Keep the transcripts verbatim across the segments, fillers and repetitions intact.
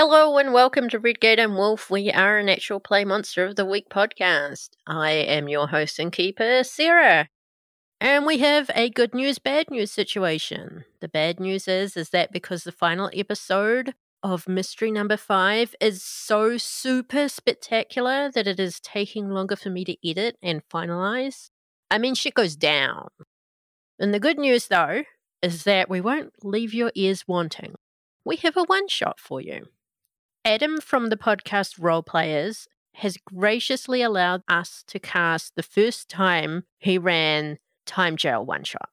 Hello and welcome to Redgate and Wolf. We are an actual play Monster of the Week podcast. I am your host and keeper, Sarah. And we have a good news, bad news situation. The bad news is, is that because the final episode of Mystery Number Five is so super spectacular that it is taking longer for me to edit and finalize. I mean, shit goes down. And the good news, though, is that we won't leave your ears wanting. We have a one-shot for you. Adam from the podcast Role Players has graciously allowed us to cast the first time he ran Time Jail one-shot.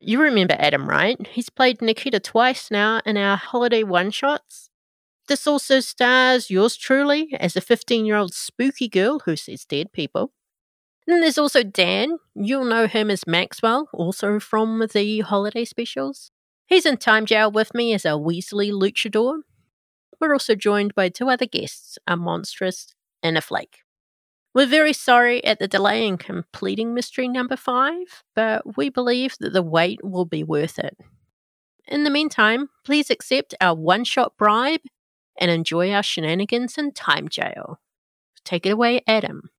You remember Adam, right? He's played Nikita twice now in our Holiday One Shots. This also stars yours truly as a fifteen-year-old spooky girl who sees dead people. And then there's also Dan. You'll know him as Maxwell, also from the holiday specials. He's in Time Jail with me as a Weasley Luchador. We're also joined by two other guests, a monstrous and a flake. We're very sorry at the delay in completing Mystery Number Five, but we believe that the wait will be worth it. In the meantime, please accept our one-shot bribe and enjoy our shenanigans in Time Jail. Take it away, Adam.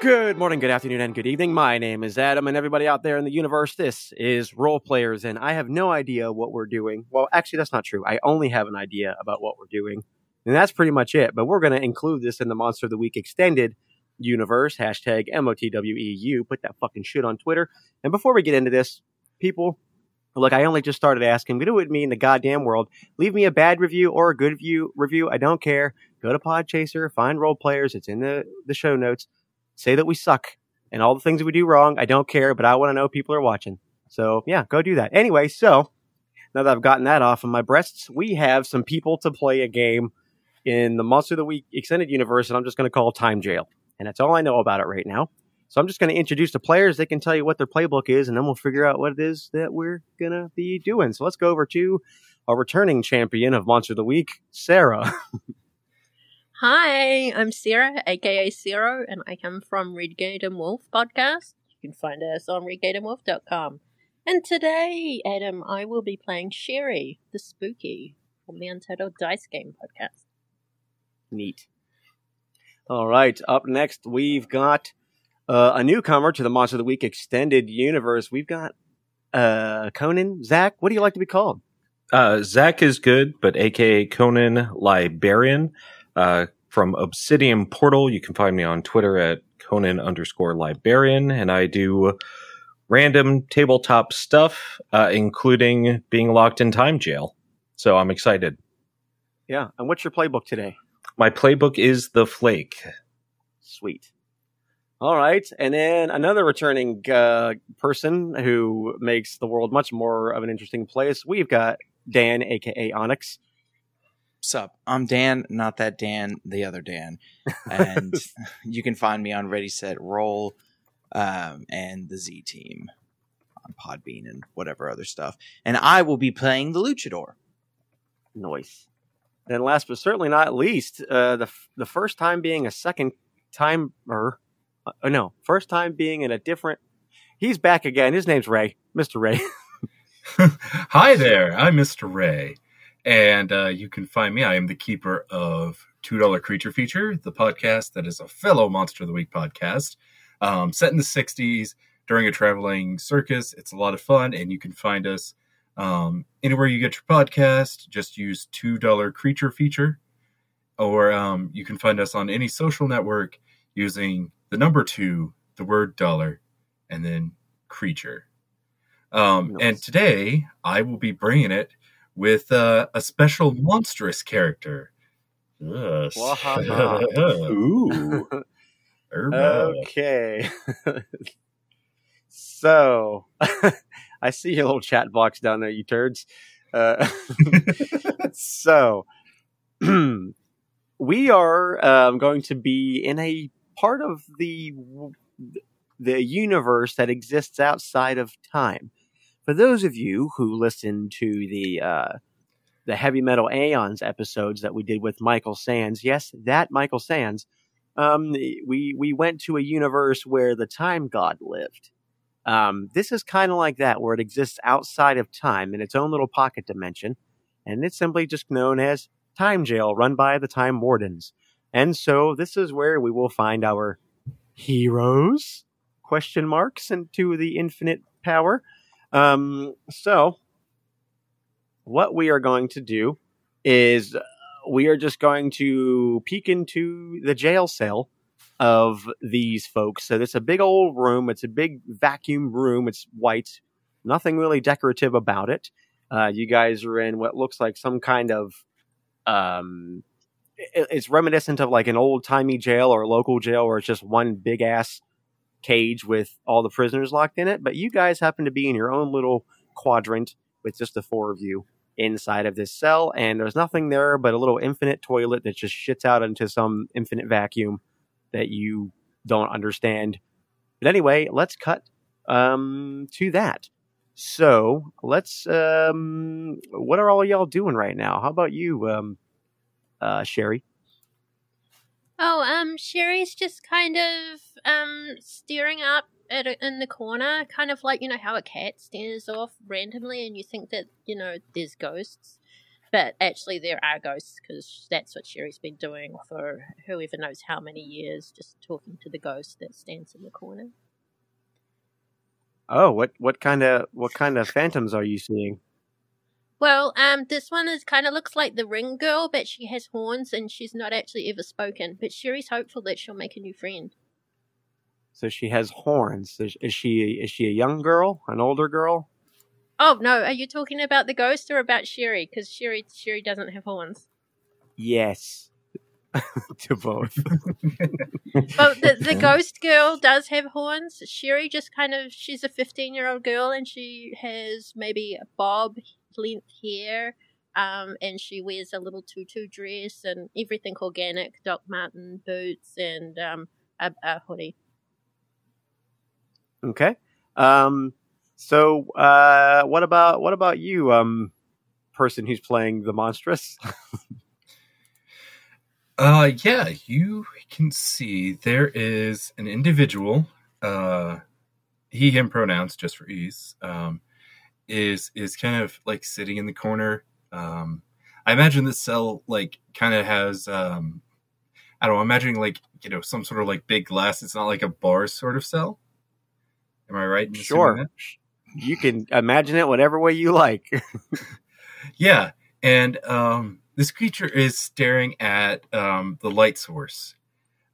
Good morning, good afternoon, and good evening. My name is Adam, and everybody out there in the universe, this is Role Players, and I have no idea what we're doing. Well, actually, that's not true. I only have an idea about what we're doing, and that's pretty much it. But we're going to include this in the Monster of the Week extended universe, hashtag M O T W E U. Put that fucking shit on Twitter. And before we get into this, people, look, I only just started asking, do it with me in the goddamn world. Leave me a bad review or a good view, review. I don't care. Go to Podchaser, find Role Players. It's in the, the show notes. Say that we suck and all the things we do wrong. I don't care, but I want to know people are watching. So, yeah, go do that. Anyway, so now that I've gotten that off of my breasts, we have some people to play a game in the Monster of the Week extended universe, and I'm just going to call Time Jail. And that's all I know about it right now. So I'm just going to introduce the players. They can tell you what their playbook is, and then we'll figure out what it is that we're going to be doing. So let's go over to our returning champion of Monster of the Week, Sarah. Hi, I'm Sarah, aka Sarah, and I come from Redgate and Wolf podcast. You can find us on redgate and wolf dot com. And today, Adam, I will be playing Sherry, the Spooky, from the Untitled Dice Game Podcast. Neat. All right, up next, we've got uh, a newcomer to the Monster of the Week extended universe. We've got uh, Conan. Zach, what do you like to be called? Uh, Zach is good, but aka Conan Librarian. Uh, from Obsidian Portal. You can find me on Twitter at Conan underscore Librarian, and I do random tabletop stuff, uh, including being locked in time jail. So I'm excited. Yeah. And what's your playbook today? My playbook is The Flake. Sweet. All right. And then another returning uh, person who makes the world much more of an interesting place. We've got Dan, a k a. Onyx. Sup, I'm Dan, not that Dan, the other Dan, and you can find me on Ready, Set, Roll, um, and the Z team on Podbean and whatever other stuff. And I will be playing the Luchador. Nice. Then last but certainly not least, uh, the f- the first time being a second timer, uh, no, first time being in a different, he's back again. His name's Ray, Mister Ray. Hi there, I'm Mister Ray. And uh, you can find me. I am the keeper of two dollar Creature Feature, the podcast that is a fellow Monster of the Week podcast, um, set in the sixties during a traveling circus. It's a lot of fun, and you can find us um, anywhere you get your podcast. Just use two dollar Creature Feature, or um, you can find us on any social network using the number two, the word dollar, and then creature. Um, nice. And today, I will be bringing it with uh, a special monstrous character. Yes. Ooh. Okay. So, I see your little chat box down there, you turds. Uh, so, we are um, going to be in a part of the the universe that exists outside of time. For those of you who listened to the uh, the Heavy Metal Aeons episodes that we did with Michael Sands, yes, that Michael Sands, um, we we went to a universe where the Time God lived. Um, this is kind of like that, where it exists outside of time in its own little pocket dimension, and it's simply just known as Time Jail, run by the Time Wardens. And so this is where we will find our heroes, question marks, into the infinite power. Um, so what we are going to do is we are just going to peek into the jail cell of these folks. So it's a big old room. It's a big vacuum room. It's white. Nothing really decorative about it. Uh, you guys are in what looks like some kind of... Um, it, it's reminiscent of like an old-timey jail or a local jail where it's just one big-ass cage with all the prisoners locked in it. But you guys happen to be in your own little quadrant with just the four of you inside of this cell. And there's nothing there but a little infinite toilet that just shits out into some infinite vacuum that you don't understand. But anyway, let's cut um, to that. So let's, um, what are all y'all doing right now? How about you, um, uh, Sherry? Oh, um, Sherry's just kind of um, staring up at a, in the corner, kind of like, you know, how a cat stares off randomly and you think that, you know, there's ghosts. But actually there are ghosts, because that's what Sherry's been doing for whoever knows how many years, just talking to the ghost that stands in the corner. Oh, what, what kind of what kind of phantoms are you seeing? Well, um, this one is kind of looks like the ring girl, but she has horns and she's not actually ever spoken. But Sherry's hopeful that she'll make a new friend. So she has horns. Is, is she is she a young girl, an older girl? Oh, no. Are you talking about the ghost or about Sherry? Because Sherry, Sherry doesn't have horns. Yes. To both. Well, the, the ghost girl does have horns. Sherry just kind of, she's a fifteen-year-old girl, and she has maybe a bob length hair, um, and she wears a little tutu dress and everything organic, Doc Marten boots, and um, a, a hoodie. Okay. Um... So, uh, what about what about you, um, person who's playing the monstrous? uh, yeah, you can see there is an individual. Uh, he, him pronouns, just for ease. Um, is is kind of like sitting in the corner. Um, I imagine this cell like kind of has. Um, I don't know. I'm imagining like you know some sort of like big glass. It's not like a bar sort of cell. Am I right? Sure. You can imagine it whatever way you like. Yeah. And um, this creature is staring at um, the light source.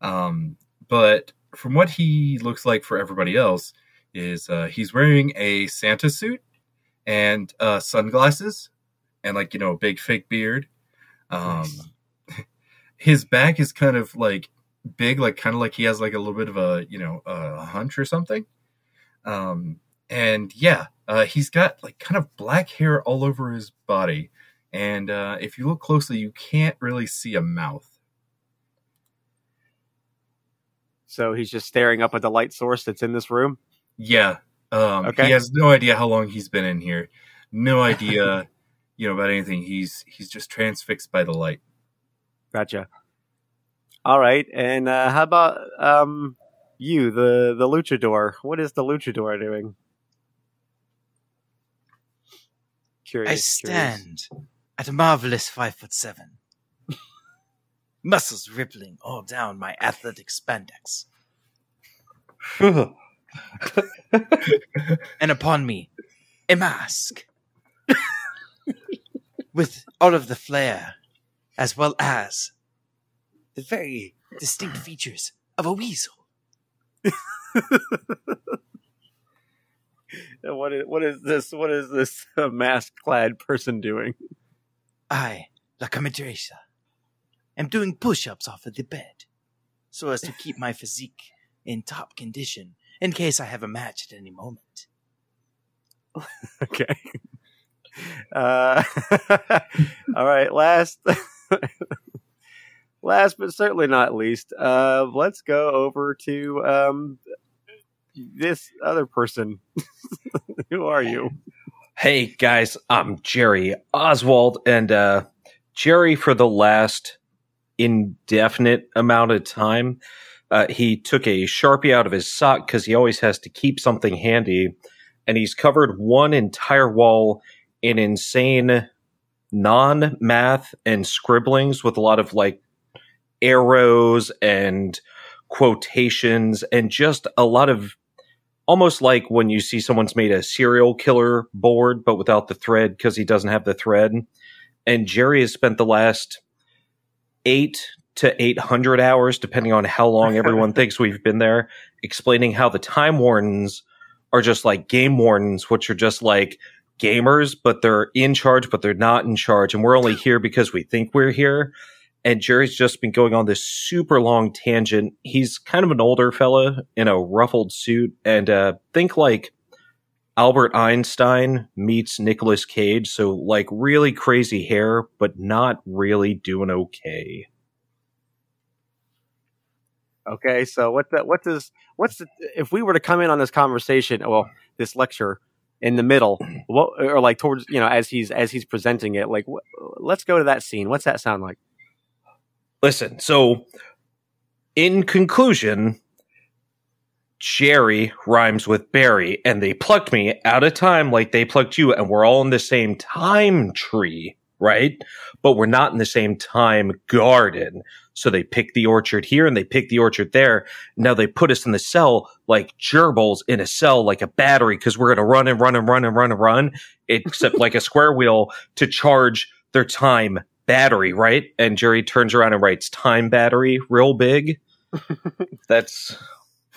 Um, but from what he looks like for everybody else is uh, he's wearing a Santa suit and uh, sunglasses and like, you know, a big fake beard. Um, nice. His back is kind of like big, like kind of like he has like a little bit of a, you know, a hunch or something. Um, and yeah, uh, he's got like kind of black hair all over his body. And, uh, if you look closely, you can't really see a mouth. So he's just staring up at the light source that's in this room. Yeah. Um, okay. He has no idea how long he's been in here. No idea, you know, about anything. He's, he's just transfixed by the light. Gotcha. All right. And, uh, how about, um, you, the, the luchador. What is the luchador doing? Curious. I stand curious. At a marvelous five foot seven. Muscles rippling all down my athletic spandex. And upon me, a mask. With all of the flair, as well as the very distinct features of a weasel. what is what is this what is this uh, mask clad person doing? I, La Comedresa, am doing push-ups off of the bed so as to keep my physique in top condition in case I have a match at any moment. Okay. Uh, all right, last... Last but certainly not least, uh, let's go over to um, this other person. Who are you? Hey, guys, I'm Jerry Oswald. And uh, Jerry, for the last indefinite amount of time, uh, he took a Sharpie out of his sock because he always has to keep something handy. And he's covered one entire wall in insane non-math and scribblings with a lot of, like, arrows and quotations and just a lot of almost like when you see someone's made a serial killer board, but without the thread because he doesn't have the thread. And Jerry has spent the last eight to eight hundred hours, depending on how long everyone thinks we've been there, explaining how the Time Wardens are just like Game Wardens, which are just like gamers, but they're in charge, but they're not in charge. And we're only here because we think we're here. And Jerry's just been going on this super long tangent. He's kind of an older fella in a ruffled suit. And uh, think like Albert Einstein meets Nicolas Cage. So like really crazy hair, but not really doing okay. Okay, so what the, what does what's the, if we were to come in on this conversation, well, this lecture in the middle, what, or like towards, you know, as he's as he's presenting it, like wh- let's go to that scene. What's that sound like? Listen, so in conclusion, Jerry rhymes with Barry, and they plucked me out of time like they plucked you, and we're all in the same time tree, right? But we're not in the same time garden. So they pick the orchard here, and they pick the orchard there. Now they put us in the cell like gerbils in a cell, like a battery, because we're going to run and run and run and run and run, except like a square wheel to charge their time battery, right? And Jerry turns around and writes time battery real big. That's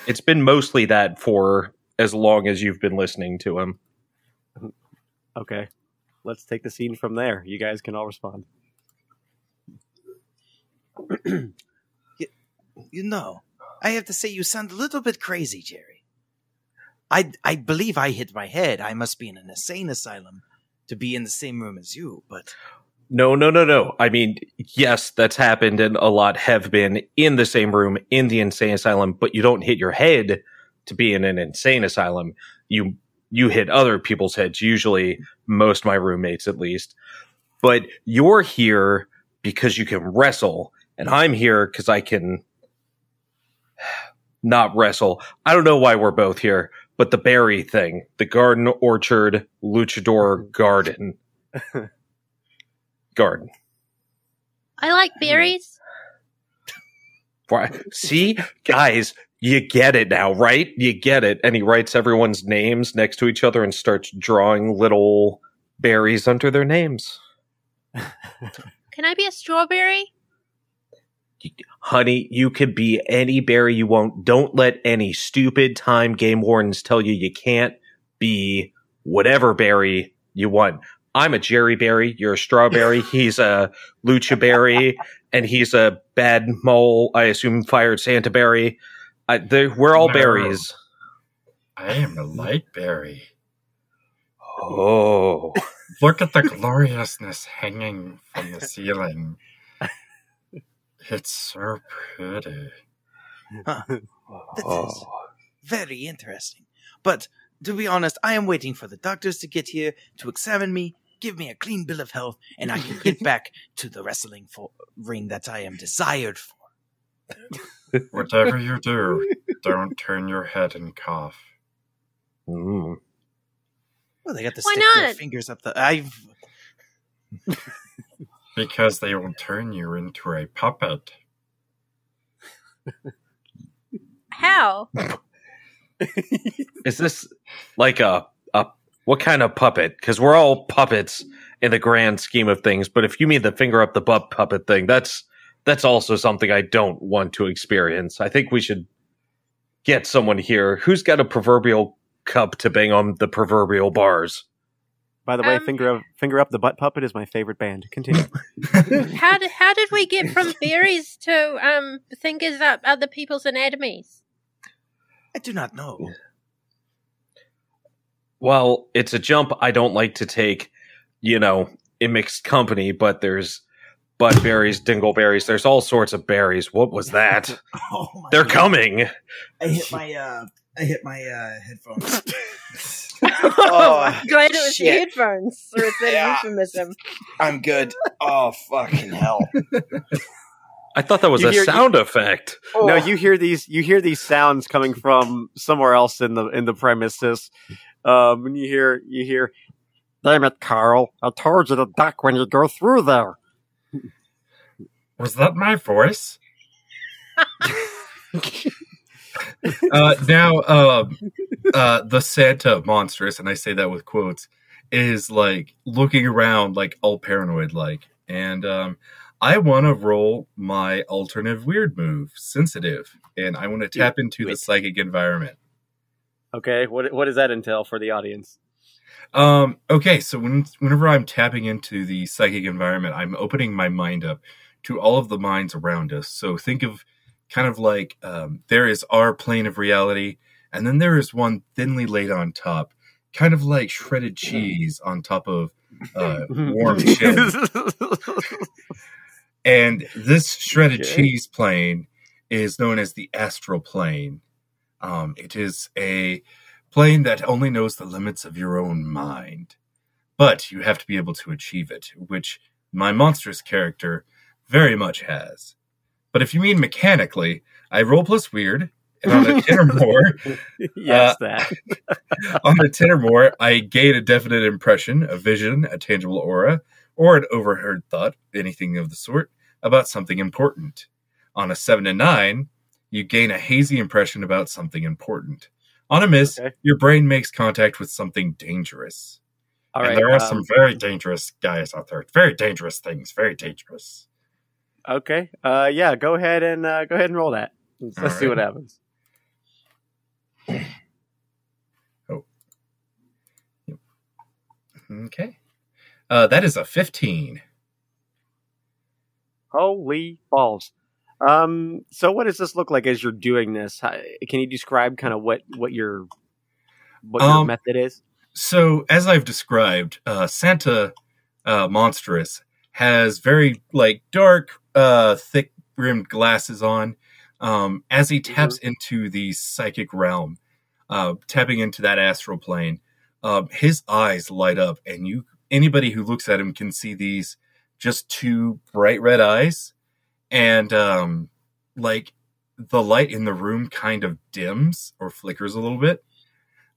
it's been mostly that for as long as you've been listening to him. Okay. Let's take the scene from there. You guys can all respond. you, you know, I have to say you sound a little bit crazy, Jerry. I I believe I hit my head. I must be in an insane asylum to be in the same room as you, but No, no, no, no. I mean, yes, that's happened, and a lot have been in the same room in the insane asylum, but you don't hit your head to be in an insane asylum. You you hit other people's heads, usually most of my roommates at least. But you're here because you can wrestle, and I'm here because I can not wrestle. I don't know why we're both here, but the berry thing, the garden orchard luchador garden. Garden. I like berries. See, guys, you get it now, right? You get it. And he writes everyone's names next to each other and starts drawing little berries under their names. Can I be a strawberry? Honey, you could be any berry you want. Don't let any stupid time game wardens tell you you can't be whatever berry you want. I'm a Jerry Berry, you're a strawberry, he's a Lucha Berry, and he's a bad mole, I assume fired Santa Berry. I, we're all no. berries. I am a light berry. Oh. Look at the gloriousness hanging from the ceiling. It's so pretty. Huh. That is very interesting. But to be honest, I am waiting for the doctors to get here to examine me, give me a clean bill of health, and I can get back to the wrestling for- ring that I am desired for. Whatever you do, don't turn your head and cough. Mm. Well, they got to Why stick not? their fingers up the... I've... Because they will turn you into a puppet. How? Is this like a, a what kind of puppet? Because we're all puppets in the grand scheme of things. But if you mean the finger up the butt puppet thing, that's that's also something I don't want to experience. I think we should get someone here who's got a proverbial cup to bang on the proverbial bars. By the way, um, Finger Up, Finger Up the Butt Puppet is my favorite band. Continue. how, did, how did we get from theories to um, fingers up other people's anatomies? I do not know. Well, it's a jump I don't like to take, you know, in mixed company, but there's butt berries, dingleberries. There's all sorts of berries. What was that? Oh my They're God. coming. I hit my... Uh... I hit my uh, headphones. oh, I'm glad it was shit. the headphones. Or it's an yeah. euphemism. I'm good. Oh, fucking hell. I thought that was you a hear, sound you, effect. Oh. No, you hear these you hear these sounds coming from somewhere else in the in the premises. Um, and you hear you hear damn it, Carl. I told you to duck when you go through there. Was that my voice? Uh, now, uh, uh, the Santa monstrous, and I say that with quotes, is like looking around, like all paranoid, like, and um, I want to roll my alternative weird move, sensitive, and I want to tap yeah, into wait. the psychic environment. Okay, what what does that entail for the audience? Um, okay, so when, whenever I'm tapping into the psychic environment, I'm opening my mind up to all of the minds around us. So think of. Kind of like um, there is our plane of reality, and then there is one thinly laid on top, kind of like shredded cheese on top of uh, warm chili. And this shredded okay. cheese plane is known as the astral plane. Um, it is a plane that only knows the limits of your own mind, but you have to be able to achieve it, which my monstrous character very much has. But if you mean mechanically, I roll plus weird, and on a ten or more, yes, uh, that. on a ten or more, I gain a definite impression, a vision, a tangible aura, or an overheard thought, anything of the sort, about something important. On a seven to nine, you gain a hazy impression about something important. On a miss, okay. your brain makes contact with something dangerous. All and right, there are um, some very dangerous guys out there. Very dangerous things. Very dangerous. Okay. Uh, yeah. Go ahead and uh, go ahead and roll that. Let's, let's right. see what happens. Oh. Yep. Okay. Uh, that is a fifteen. Holy balls! Um. So, what does this look like as you're doing this? How, can you describe kind of what what your what your um, method is? So, as I've described, uh, Santa uh, Monstrous has very like dark, uh, thick rimmed glasses on. Um, as he taps mm-hmm. into the psychic realm, uh, tapping into that astral plane, um, his eyes light up, and you anybody who looks at him can see these just two bright red eyes, and um, like the light in the room kind of dims or flickers a little bit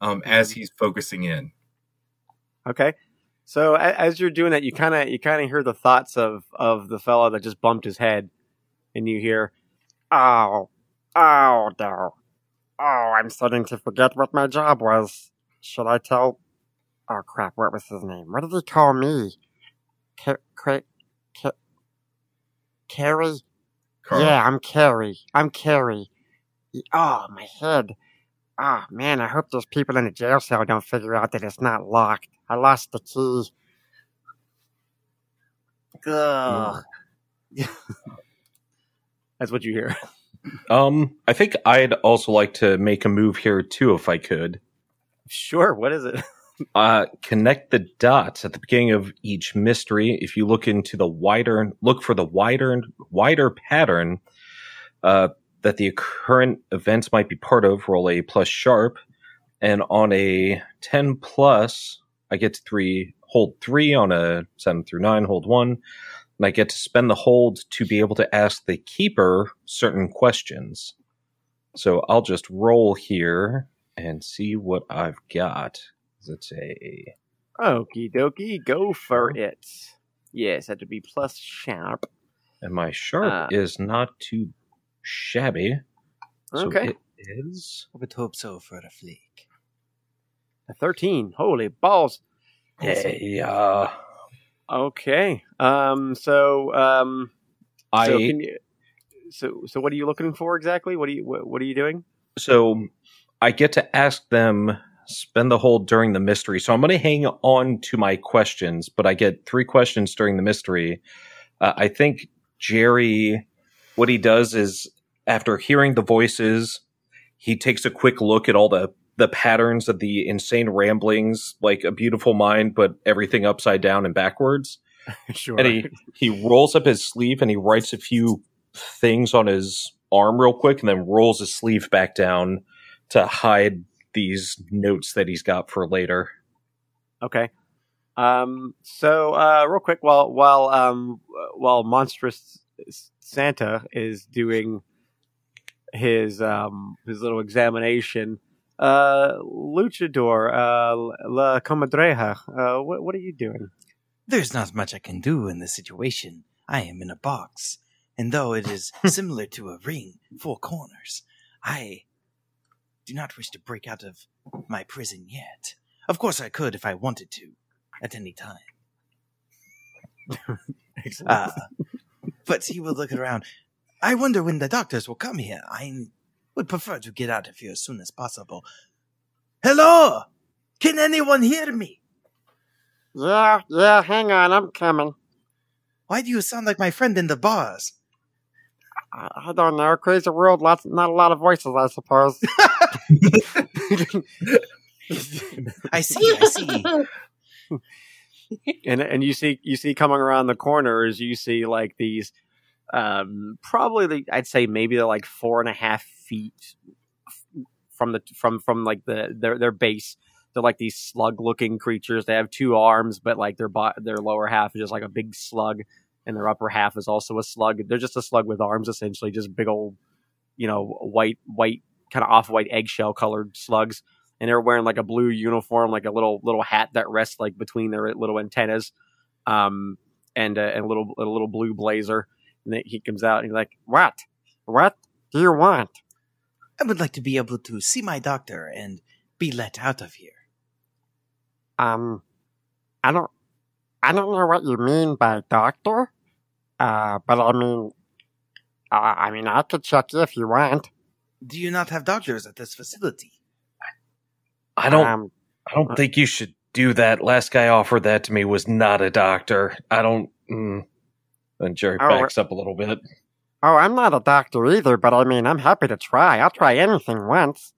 um, mm-hmm. as he's focusing in. Okay. So as you're doing that, you kind of you kind of hear the thoughts of, of the fellow that just bumped his head, and you hear, "Oh, oh, no, oh, I'm starting to forget what my job was. Should I tell? Oh crap, what was his name? What did he call me? Car- Car- Car- Carrie? Carl. Yeah, I'm Carrie. I'm Carrie. Oh, my head." Oh, man, I hope those people in the jail cell don't figure out that it's not locked. I lost the key. Ugh. That's what you hear. Um, I think I'd also like to make a move here, too, if I could. Sure, what is it? uh, connect the dots at the beginning of each mystery. If you look into the wider, look for the wider, wider pattern, uh, that the current events might be part of, roll a plus sharp, and on a ten plus, I get to three, hold three, on a seven through nine, hold one, and I get to spend the hold to be able to ask the keeper certain questions. So I'll just roll here and see what I've got. It's a... Okie dokie, go for it. Yes, that would be plus sharp. And my sharp uh, is not too bad. Shabby. Okay. So it is. I would hope so for a fleek. A thirteen. Holy balls. Hey, uh, okay. Um. So. Um. I. So, can you, so. So. What are you looking for exactly? What are you. What, what are you doing? So, I get to ask them spend the whole during the mystery. So I'm going to hang on to my questions, but I get three questions during the mystery. Uh, I think Jerry, what he does is after hearing the voices, he takes a quick look at all the, the patterns of the insane ramblings, like A Beautiful Mind, but everything upside down and backwards. Sure. And he, he rolls up his sleeve and he writes a few things on his arm real quick and then rolls his sleeve back down to hide these notes that he's got for later. Okay. Um, so, uh, real quick, while, while, um, while Monstrous Santa is doing his, um, his little examination, uh, Luchador, uh, La Comadreja, uh, what, what are you doing? There's not much I can do in this situation. I am in a box. And though it is similar to a ring, four corners, I do not wish to break out of my prison yet. Of course I could if I wanted to, at any time. uh, but he would look around. I wonder when the doctors will come here. I would prefer to get out of here as soon as possible. Hello! Can anyone hear me? Yeah, yeah, hang on, I'm coming. Why do you sound like my friend in the bars? I don't know. Crazy world. Lots, not a lot of voices, I suppose. I see. I see. And and you see you see coming around the corners. You see like these, um, probably the, I'd say maybe they're like four and a half feet from the from from like the their their base. They're like these slug looking creatures. They have two arms, but like their bo- their lower half is just like a big slug. And their upper half is also a slug. They're just a slug with arms, essentially, just big old, you know, white, white, kind of off-white eggshell colored slugs. And they're wearing like a blue uniform, like a little little hat that rests like between their little antennas, um, and, uh, and a little a little blue blazer. And then he comes out and he's like, "What? What do you want?" I would like to be able to see my doctor and be let out of here. Um, I don't. I don't know what you mean by doctor, uh, but I mean, uh, I mean, I could check you if you want. Do you not have doctors at this facility? I don't. Um, I don't think you should do that. Last guy offered that to me was not a doctor. I don't. Mm. And Jerry oh, backs up a little bit. Oh, I'm not a doctor either, but I mean, I'm happy to try. I'll try anything once.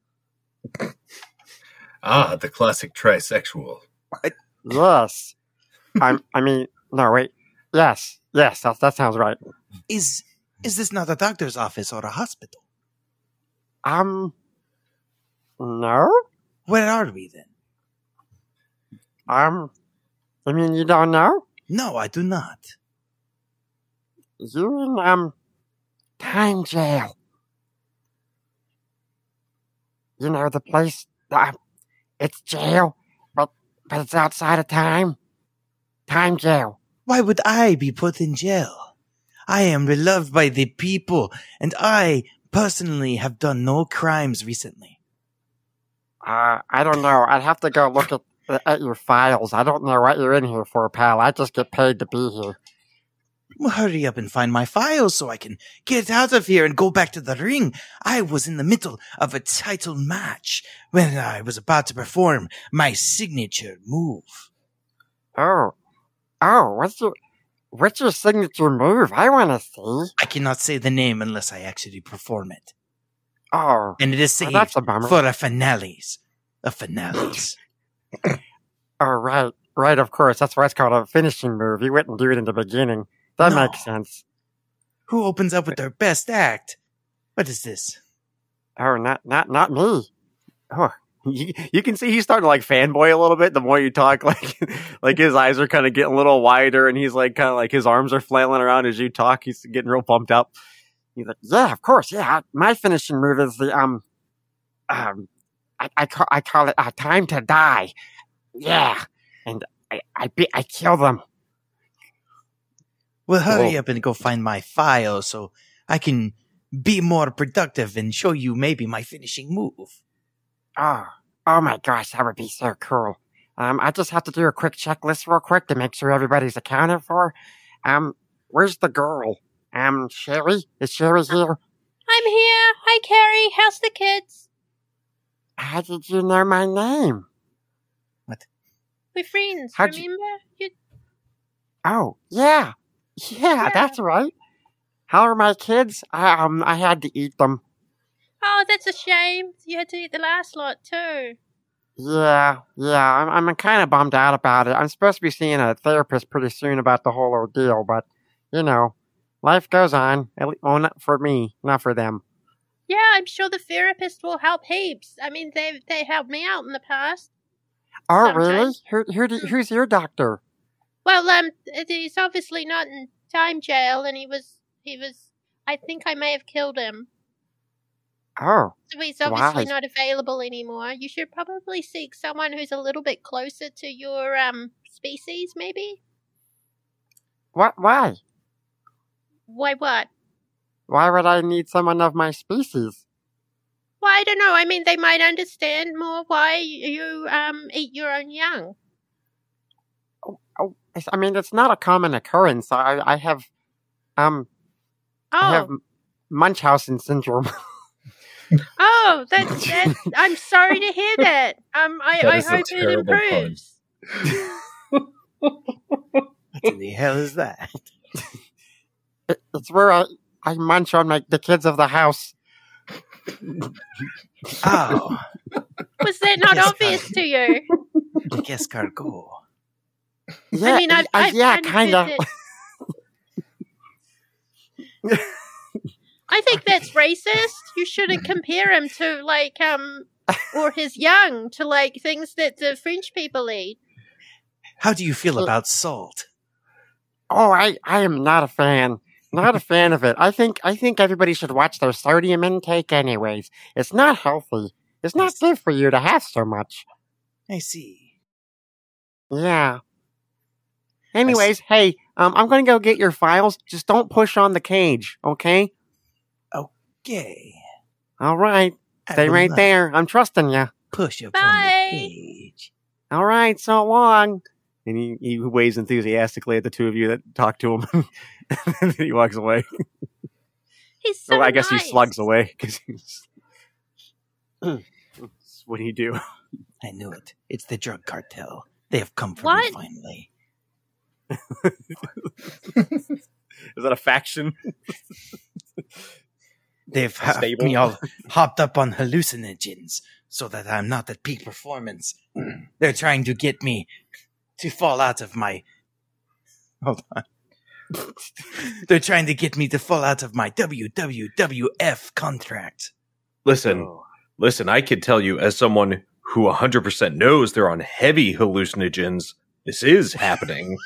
Ah, the classic trisexual. Yes. I'm, I mean, no, wait. Yes, yes, that, that sounds right. Is is this not a doctor's office or a hospital? Um, no. Where are we then? Um, I mean, you don't know? No, I do not. You're in, um, Time Jail. You know, the place, uh, it's jail, but, but it's outside of time. Time jail. Why would I be put in jail? I am beloved by the people, and I personally have done no crimes recently. Uh, I don't know. I'd have to go look at, at your files. I don't know what you're in here for, pal. I just get paid to be here. Well, hurry up and find my files so I can get out of here and go back to the ring. I was in the middle of a title match when I was about to perform my signature move. Oh. Oh, what's your, what's your signature move? I want to see. I cannot say the name unless I actually perform it. Oh. And it is saved well, a for a finales. A finales. Oh, right. Right, of course. That's why it's called a finishing move. You wouldn't do it in the beginning. That no. makes sense. Who opens up with their best act? What is this? Oh, not not, not me. Oh. You, you can see he's starting to like fanboy a little bit. The more you talk, like, like his eyes are kind of getting a little wider, and he's like kind of like his arms are flailing around as you talk. He's getting real pumped up. He's like, "Yeah, of course, yeah. My finishing move is the um, um, I I call, I call it uh, time to die. Yeah, and I I be, I kill them." Well, hurry oh. up and go find my file so I can be more productive and show you maybe my finishing move. Oh, oh my gosh, that would be so cool. Um, I just have to do a quick checklist real quick to make sure everybody's accounted for. Um, where's the girl? Um, Sherry? Is Sherry here? I'm here. Hi, Carrie. How's the kids? How did you know my name? What? We're friends, How'd remember? You... Oh, yeah. yeah. Yeah, that's right. How are my kids? I um, I had to eat them. Oh, that's a shame. You had to eat the last lot, too. Yeah, yeah. I'm, I'm kind of bummed out about it. I'm supposed to be seeing a therapist pretty soon about the whole ordeal, but, you know, life goes on. Oh, not for me, not for them. Yeah, I'm sure the therapist will help heaps. I mean, they they helped me out in the past. Oh, sometimes. Really? Who, who do, who's your doctor? Well, um, he's obviously not in time jail, and he was, he was. I think I may have killed him. Oh, so he's obviously wow. not available anymore. You should probably seek someone who's a little bit closer to your um species, maybe. What? Why? Why what? Why would I need someone of my species? Well, I don't know. I mean, they might understand more why you um eat your own young. Oh, oh, I mean, it's not a common occurrence. I, I have, um, oh. I have Munchausen syndrome. Oh, that's, that's, I'm sorry to hear that. Um, I, that I hope it improves. What the hell is that? It, it's where I, I munch on my, the kids of the house. Oh. Was that not obvious car- to you? I guess cargo. Yeah, I mean, I've, I've uh, yeah, kind of. I think that's racist. You shouldn't compare him to, like, um, or his young to, like, things that the French people eat. How do you feel uh, about salt? Oh, I, I am not a fan. Not a fan of it. I think I think everybody should watch their sodium intake anyways. It's not healthy. It's not good for you to have so much. I see. Yeah. Anyways, hey, um, I'm going to go get your files. Just don't push on the cage, okay? Gay. All right. I Stay right there. I'm trusting you. Push up Bye. On the page. All right. So long. And he, he waves enthusiastically at the two of you that talk to him. And then he walks away. He's so Or I nice. guess he slugs away. Because he's... What do you do? I knew it. It's the drug cartel. They have come for what? me finally. Is that a faction? They've had me all hopped up on hallucinogens so that I'm not at peak performance. Mm. They're trying to get me to fall out of my... Hold on. They're trying to get me to fall out of my W W F contract. Listen, oh. listen, I could tell you as someone who one hundred percent knows they're on heavy hallucinogens, this is happening.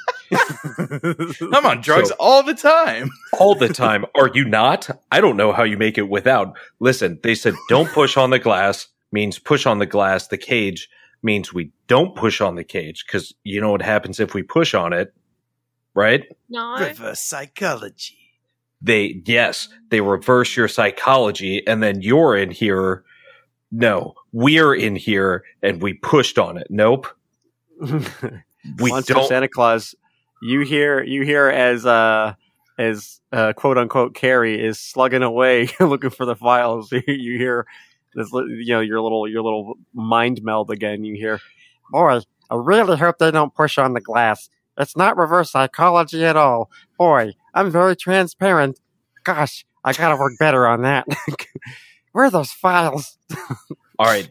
I'm on drugs so, all the time. All the time. Are you not? I don't know how you make it without. Listen, they said don't push on the glass means push on the glass. The cage means we don't push on the cage because you know what happens if we push on it, right? No. Reverse psychology. They, yes, they reverse your psychology and then you're in here. No, we're in here and we pushed on it. Nope. We Monster don't. Santa Claus, you hear you hear as uh as uh quote unquote Carrie is slugging away looking for the files. You hear this, you know, your little your little mind meld again. You hear, boy, I really hope they don't push on the glass. It's not reverse psychology at all. Boy, I'm very transparent. Gosh, I gotta work better on that. Where are those files? All right.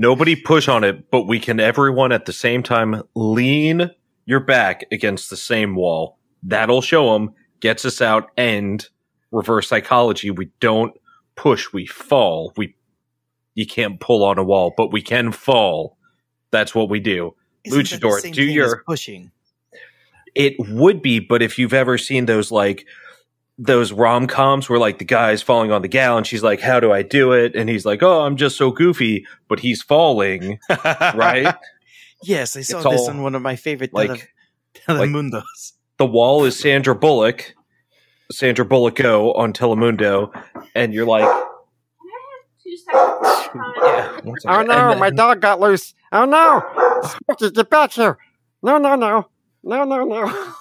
Nobody push on it, but we can everyone at the same time lean your back against the same wall. That'll show them, gets us out, and reverse psychology. We don't push, we fall. We You can't pull on a wall, but we can fall. That's what we do. Isn't Luchador, do your pushing. It would be, but if you've ever seen those like those rom-coms where like the guy's falling on the gal and she's like, how do I do it? And he's like, oh, I'm just so goofy, but he's falling. Right? Yes. I saw it's this all, on one of my favorite tele- like, Telemundos. Like, the wall is Sandra Bullock, Sandra Bullock-o on Telemundo. And you're like, yeah, oh no, then, my dog got loose. Oh no. Sparky, get back here. No, no, no. No, no, no.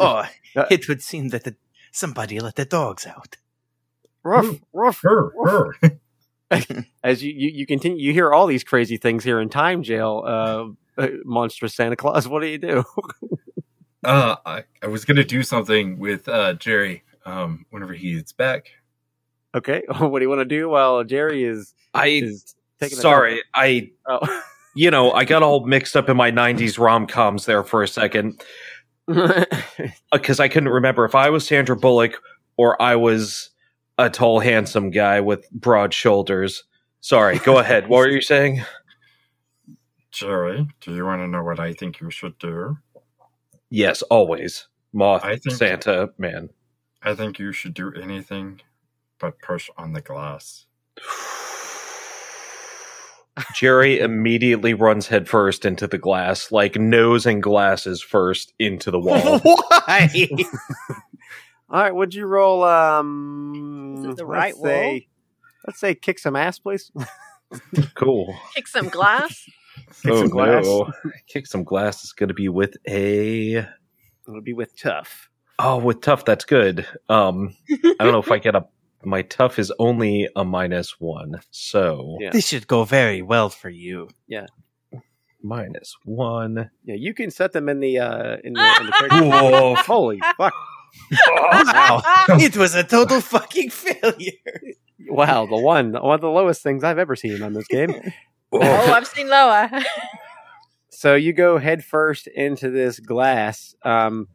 Oh, it would seem that the, somebody let the dogs out. Woof, woof, woof. As you, you, you continue, you hear all these crazy things here in Time Jail. Uh, uh, Monstrous Santa Claus, what do you do? uh, I, I was going to do something with uh, Jerry um, whenever he's back. Okay, what do you want to do while Jerry is? I is taking sorry, I oh. you know I got all mixed up in my nineties rom coms there for a second because I couldn't remember if I was Sandra Bullock or I was a tall, handsome guy with broad shoulders. Sorry, go ahead. What were you saying? Jerry, do you want to know what I think you should do? Yes, always. Moth, I think, Santa, man. I think you should do anything but push on the glass. Jerry immediately runs headfirst into the glass, like nose and glasses first into the wall. Why? All right, would you roll? Um, Is it the right say, roll? Let's say kick some ass, please. Cool. Kick some glass. Kick oh, some glass. No. Kick some glass is going to be with a. It'll be with tough. Oh, with tough, that's good. Um, I don't know if I get a. My tough is only a minus one, so yeah. This should go very well for you. Yeah. Minus one. Yeah, you can set them in the uh, in the. In the Whoa! Holy fuck. Oh, wow. It was a total fucking failure. Wow, the one, one of the lowest things I've ever seen on this game. Oh, I've seen lower. So you go head first into this glass, um,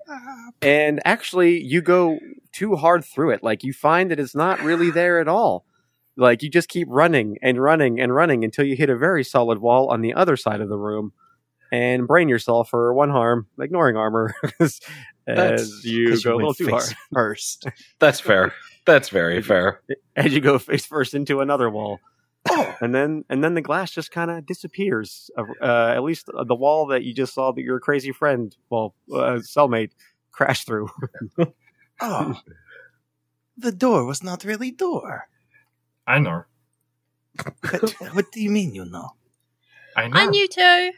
and actually you go too hard through it. Like, you find that it's not really there at all. Like, you just keep running and running and running until you hit a very solid wall on the other side of the room. And brain yourself for one harm, ignoring armor, as That's you go you a little too hard first. That's fair. That's very fair. As you go face first into another wall, oh. and then and then the glass just kind of disappears. Uh, at least the wall that you just saw that your crazy friend, well, uh, cellmate, crashed through. Oh, the door was not really door. I know. But, what do you mean? You know? I know. I knew too.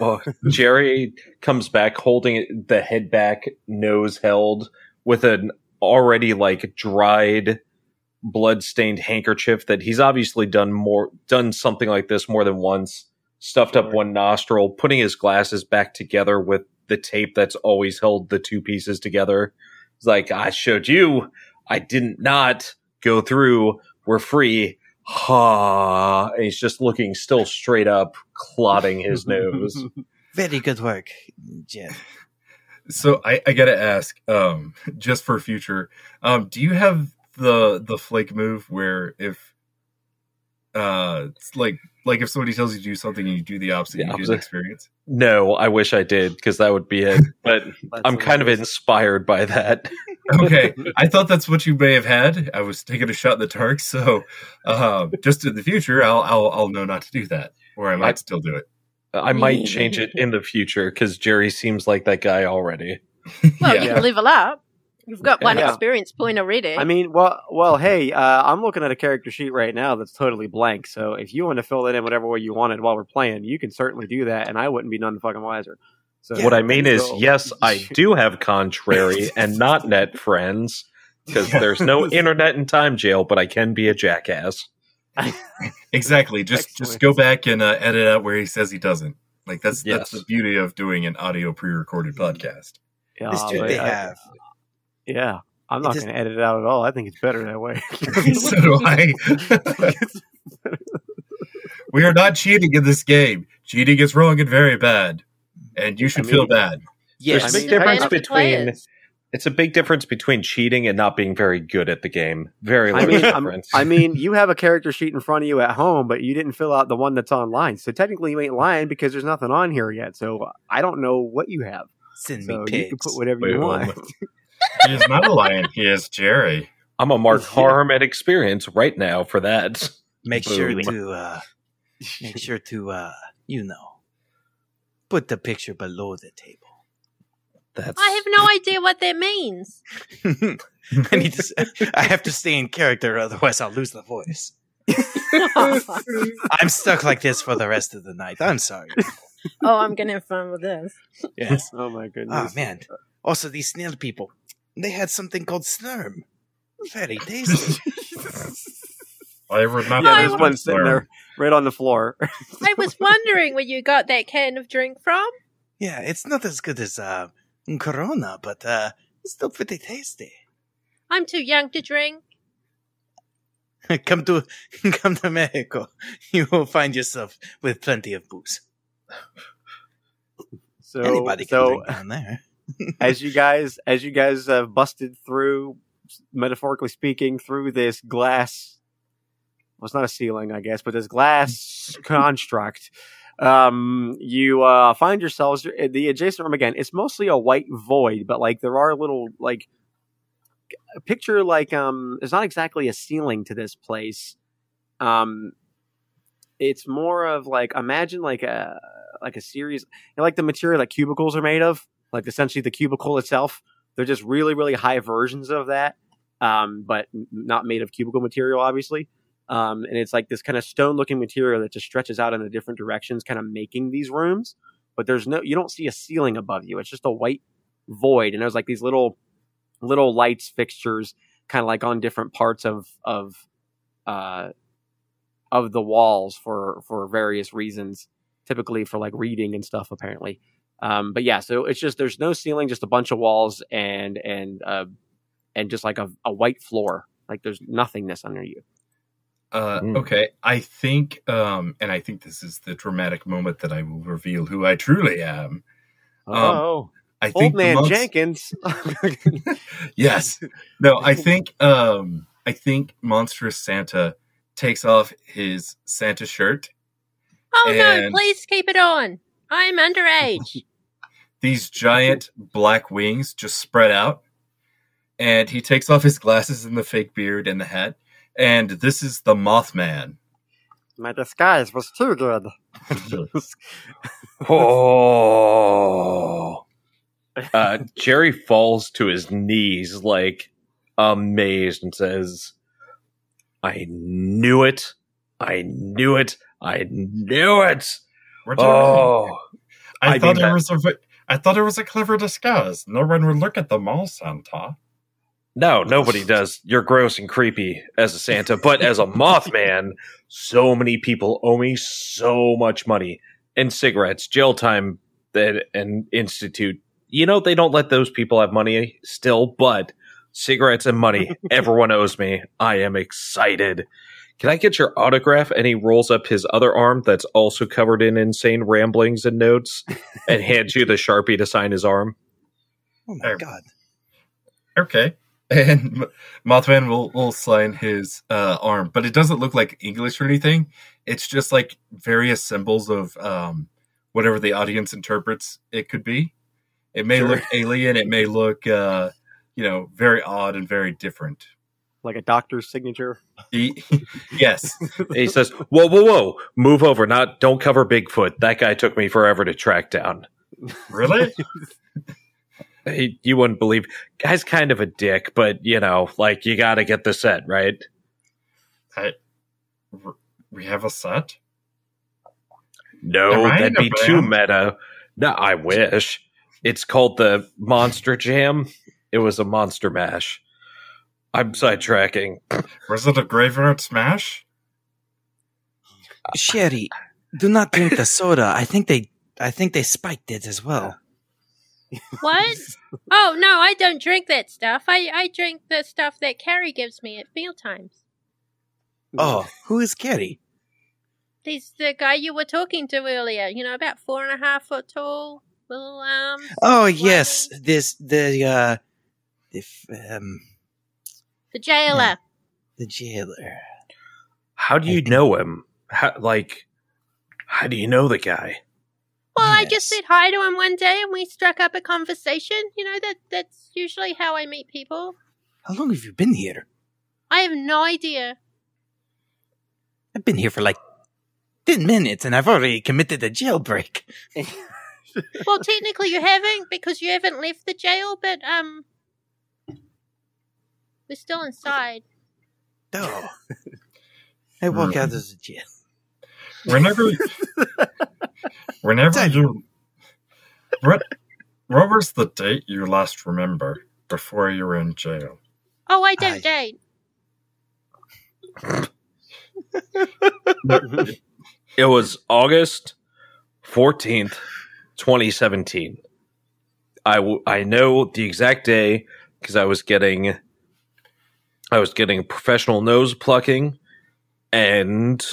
Oh, Jerry comes back holding the head back, nose held, with an already like dried, blood-stained handkerchief that he's obviously done more done something like this more than once. Stuffed sure. up one nostril, putting his glasses back together with the tape that's always held the two pieces together. He's like, "I showed you. I didn't not go through. We're free." Ha! And he's just looking still straight up, clotting his nose. Very good work, Jim. So I, I gotta ask, um, just for future, um, do you have the the flake move where if, uh, it's like like if somebody tells you to do something and you do the opposite, yeah, you opposite. get an experience? No, I wish I did, because that would be it. But I'm kind of inspired by that. Okay, I thought that's what you may have had. I was taking a shot in the dark, so uh, just in the future, I'll, I'll I'll know not to do that, or I might I, still do it. I might change it in the future, because Jerry seems like that guy already. Well, yeah. You can level up. You've got one yeah. experience point already. I mean, well, well, hey, uh, I'm looking at a character sheet right now that's totally blank, so if you want to fill that in whatever way you wanted while we're playing, you can certainly do that, and I wouldn't be none the fucking wiser. So yeah, what I mean is, go. yes, I do have contrary and not net friends, because yeah. there's no internet in Time Jail, but I can be a jackass. Exactly. Just Excellent. just go back and uh, edit out where he says he doesn't. Like that's yes. that's the beauty of doing an audio pre-recorded podcast. Yeah, this dude, they I, have. Yeah, I'm it not going to edit it out at all. I think it's better that way. So do I. We are not cheating in this game. Cheating is wrong and very bad. And you should I mean, feel bad. Yes. There's a big I mean, difference between it's a big difference between cheating and not being very good at the game. Very large I mean, difference. I'm, I mean, you have a character sheet in front of you at home, but you didn't fill out the one that's online. So technically, you ain't lying because there's nothing on here yet. So I don't know what you have. Send so me pics. You can put whatever Wait, you want. He is not a lion. He is Jerry. I'm a mark harm at experience right now for that. Make Boom. sure to, uh, make sure to, uh, you know. Put the picture below the table. That's... I have no idea what that means. I need to. I have to stay in character, otherwise I'll lose the voice. I'm stuck like this for the rest of the night. I'm sorry. Oh, I'm gonna have fun with this. Yes. Oh my goodness. Oh man. Also, these snail people—they had something called slurm. Very tasty. I would not. Yeah, there's I one was... sitting there right on the floor. I was wondering where you got that can of drink from. Yeah, it's not as good as uh, Corona, but uh, it's still pretty tasty. I'm too young to drink. come to come to Mexico. You will find yourself with plenty of booze. So anybody can so, drink down there. as you guys, as you guys have busted through, metaphorically speaking, through this glass. Well, it's not a ceiling, I guess, but this glass construct. Um, you uh, find yourselves in the adjacent room again. It's mostly a white void, but like there are little like picture like um. There's not exactly a ceiling to this place. Um, it's more of like imagine like a like a series, you know, like the material that cubicles are made of. Like essentially the cubicle itself. They're just really really high versions of that, um, but not made of cubicle material, obviously. Um, and it's like this kind of stone-looking material that just stretches out in the different directions, kind of making these rooms. But there's no, you don't see a ceiling above you. It's just a white void, and there's like these little, little lights fixtures, kind of like on different parts of of, uh, of the walls for for various reasons. Typically for like reading and stuff, apparently. Um, but yeah, so it's just there's no ceiling, just a bunch of walls and and uh, and just like a, a white floor. Like there's nothingness under you. Uh, okay, I think, um, and I think this is the dramatic moment that I will reveal who I truly am. Um, oh, I old think man monst- Jenkins. Yes, no, I think, um, I think Monstrous Santa takes off his Santa shirt. Oh and no! Please keep it on. I'm underage. These giant black wings just spread out, and he takes off his glasses and the fake beard and the hat. And this is the Mothman. My disguise was too good. Oh! Uh, Jerry falls to his knees, like, amazed, and says, I knew it. I knew it. I knew it. Oh! I, I, thought it was a, I thought it was a clever disguise. No one would look at the mall, Santa. No, nobody does. You're gross and creepy as a Santa, but as a Mothman, so many people owe me so much money and cigarettes, jail time, and, and institute. You know, they don't let those people have money still, but cigarettes and money, everyone owes me. I am excited. Can I get your autograph? And he rolls up his other arm that's also covered in insane ramblings and notes and hands you the Sharpie to sign his arm. Oh, my um, God. Okay. And Mothman will, will sign his uh, arm, but it doesn't look like English or anything. It's just like various symbols of um, whatever the audience interprets it could be. It may sure. look alien. It may look, uh, you know, very odd and very different. Like a doctor's signature? He, yes. He says, whoa, whoa, whoa, move over. Not, don't cover Bigfoot. That guy took me forever to track down. Really? He, you wouldn't believe. Guy's kind of a dick, but, you know, like, you got to get the set, right? I, we have a set? No, that'd be too meta. No, I wish. It's called the Monster Jam. It was a Monster Mash. I'm sidetracking. Was it a Graveyard Smash? Sherry, do not drink the soda. I think they, I think they spiked it as well. What? Oh, no, I don't drink that stuff. I, I drink the stuff that Carrie gives me at meal times. Oh, who is Carrie? He's the guy you were talking to earlier. You know, about four and a half foot tall, little arms. Oh, wings. Yes. This, the, uh, the, um, the jailer. Yeah, the jailer. How do you I, know him? How, like, how do you know the guy? Well, yes. I just said hi to him one day and we struck up a conversation. You know, that that's usually how I meet people. How long have you been here? I have no idea. I've been here for like ten minutes and I've already committed a jailbreak. Well, technically you haven't because you haven't left the jail, but um, we're still inside. No. I walk mm. out of the jail. Whenever... Whenever you, what, what was the date you last remember before you were in jail? Oh, I don't I, date. It was August fourteenth, twenty seventeen. I, w- I know the exact day because I was getting I was getting professional nose plucking, and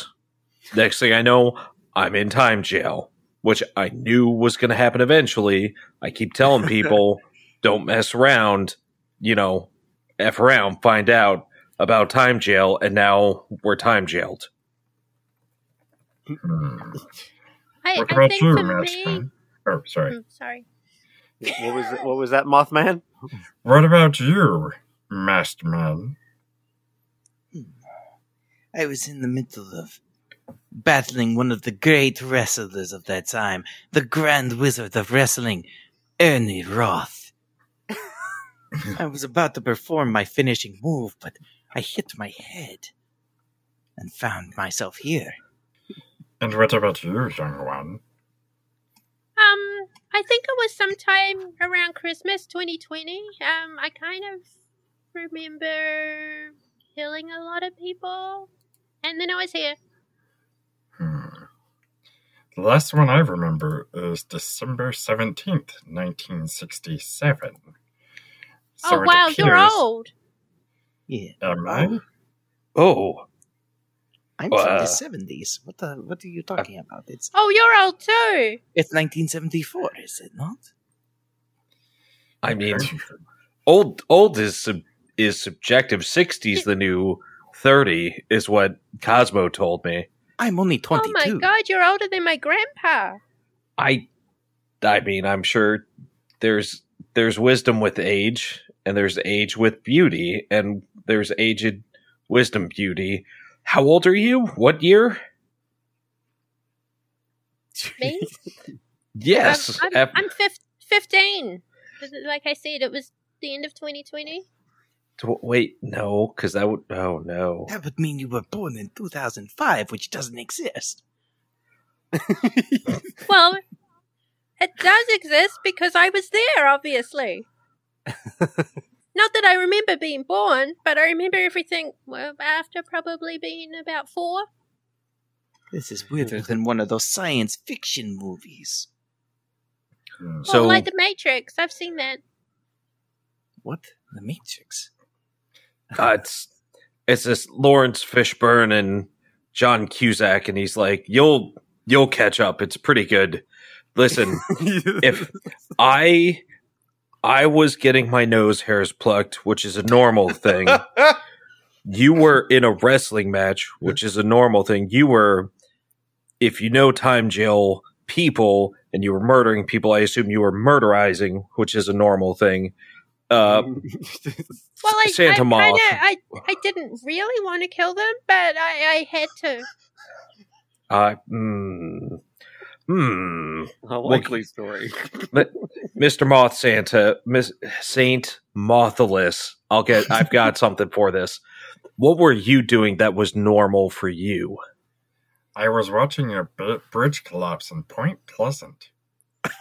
next thing I know, I'm in time jail, which I knew was going to happen eventually. I keep telling people, don't mess around, you know, F around, find out about time jail, and now we're time jailed. Mm. I, what about I think you, Mothman? Oh, sorry. I'm sorry. What was what was that, Mothman? What about you, Masterman? I was in the middle of battling one of the great wrestlers of that time, the Grand Wizard of Wrestling, Ernie Roth. I was about to perform my finishing move, but I hit my head and found myself here. And what about you, young one? Um, I think it was sometime around Christmas twenty twenty. Um, I kind of remember killing a lot of people, and then I was here. Hmm. The last one I remember is December seventeenth, nineteen sixty-seven. So oh, wow, appears, you're old. Yeah. Am I? Oh. I'm well, from the seventies. What the, what are you talking uh, about? It's Oh, you're old too. It's nineteen seventy-four, is it not? I mean, old old is sub, is subjective. sixties the new thirty is what Cosmo told me. I'm only twenty-two. Oh my God, you're older than my grandpa. I I mean, I'm sure there's there's wisdom with age, and there's age with beauty, and there's aged wisdom beauty. How old are you? What year? Me? Yes. I'm, I'm, I'm fif- fifteen. Like I said, it was the end of twenty twenty. Wait, no, because that would... Oh, no. That would mean you were born in two thousand five, which doesn't exist. Well, it does exist because I was there, obviously. Not that I remember being born, but I remember everything after probably being about four. This is weirder than one of those science fiction movies. Well, so, like The Matrix. I've seen that. What? The Matrix? uh, it's it's this Lawrence Fishburne and John Cusack, and he's like, you'll you'll catch up. It's pretty good. Listen, if I... I was getting my nose hairs plucked, which is a normal thing. You were in a wrestling match, which is a normal thing. You were, if you know time jail people, and you were murdering people, I assume you were murderizing, which is a normal thing. Uh, well, I, Santa I, Moth. I, I didn't really want to kill them, but I, I had to. Uh, mm, Hmm. A likely well, story. Mister Moth Santa, Miss Saint Mothalus. I'll get I've got something for this. What were you doing that was normal for you? I was watching a b- bridge collapse in Point Pleasant.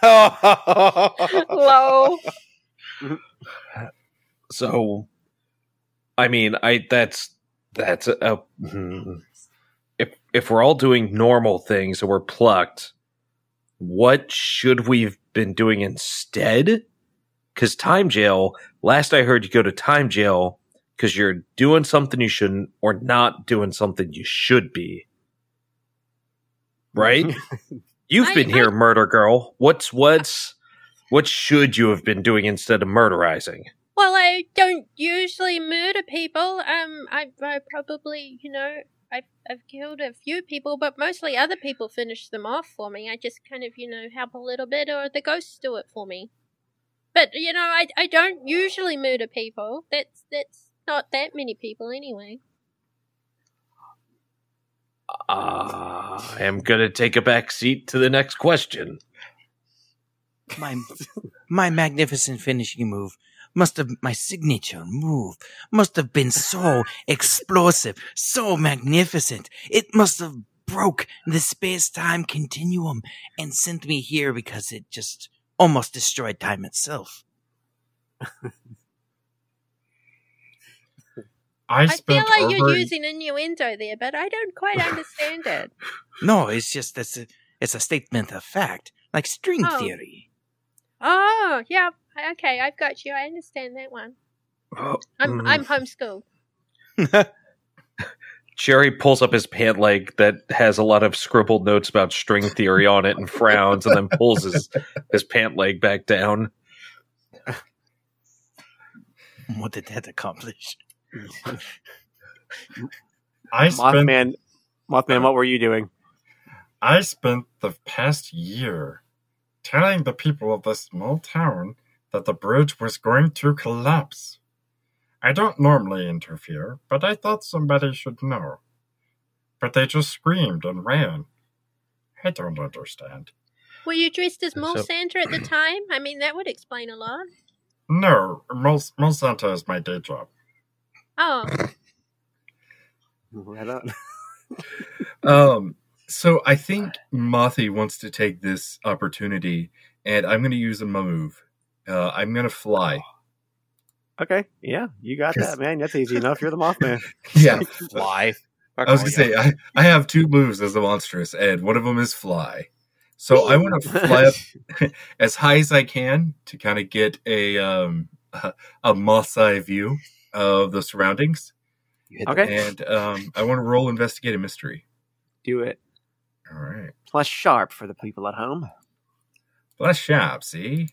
Hello. So I mean, I that's that's a, a hmm. if if we're all doing normal things and we're plucked, what should we have been doing instead? Because time jail, last I heard, you go to time jail because you're doing something you shouldn't or not doing something you should be. Right? You've I, been I, here, murder girl. What's what's what should you have been doing instead of murderizing? Well, I don't usually murder people. Um, I, I probably, you know... I've, I've killed a few people, but mostly other people finish them off for me. I just kind of, you know, help a little bit, or the ghosts do it for me. But, you know, I, I don't usually murder people. That's that's not that many people anyway. Uh, I am going to take a back seat to the next question. My, my magnificent finishing move. Must have my signature move must have been so explosive, so magnificent. It must have broke the space-time continuum and sent me here because it just almost destroyed time itself. I, I feel like over... you're using innuendo there, but I don't quite understand it. No, it's just that's a, it's a statement of fact, like string oh. theory. Oh, yeah. Okay, I've got you. I understand that one. Oh, I'm mm. I'm homeschooled. Jerry pulls up his pant leg that has a lot of scribbled notes about string theory on it and frowns and then pulls his, his pant leg back down. What did that accomplish? I spent, Mothman, Mothman, what were you doing? I spent the past year telling the people of this small town that the bridge was going to collapse. I don't normally interfere, but I thought somebody should know. But they just screamed and ran. I don't understand. Were you dressed as Mole so, Santa at the time? I mean, that would explain a lot. No, Mole Santa is my day job. Oh. Right on. um, so I think Mothi wants to take this opportunity, and I'm going to use a move. Uh, I'm going to fly. Okay, yeah, you got that, man. That's easy enough. You're the Mothman. Yeah, fly. I was going to say, I, I have two moves as the monstrous, and one of them is fly. So I want to fly up as high as I can to kind of get a um, a, a moth's eye view of the surroundings. Okay. And um, I want to roll investigate a mystery. Do it. All right. Plus sharp for the people at home. Plus sharp, see?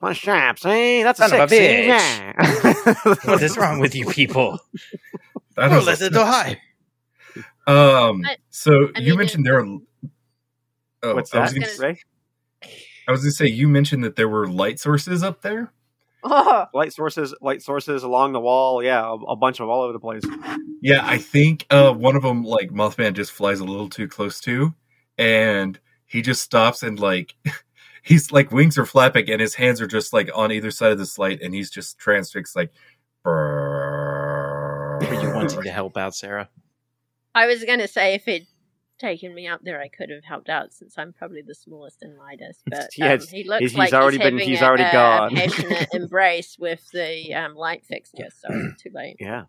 Plus sharp, see? That's a six. Yeah. What is wrong with you people? Well, let's go high. Um. So I mean, you mentioned there are... Oh, What's I that? Was gonna, I was going to say, you mentioned that there were light sources up there? Oh. Light sources light sources along the wall. Yeah, a, a bunch of them all over the place. Yeah, I think uh, one of them, like, Mothman just flies a little too close to, and he just stops and, like, he's, like, wings are flapping, and his hands are just, like, on either side of this light, and he's just transfixed, like, brrrr. You wanted to help out, Sarah? I was going to say, if it taken me up there, I could have helped out since I'm probably the smallest and lightest. But um, he looks he's, like he's already he's been. He's a, already gone. Passionate embrace with the um, light fixture. So too late. Yeah,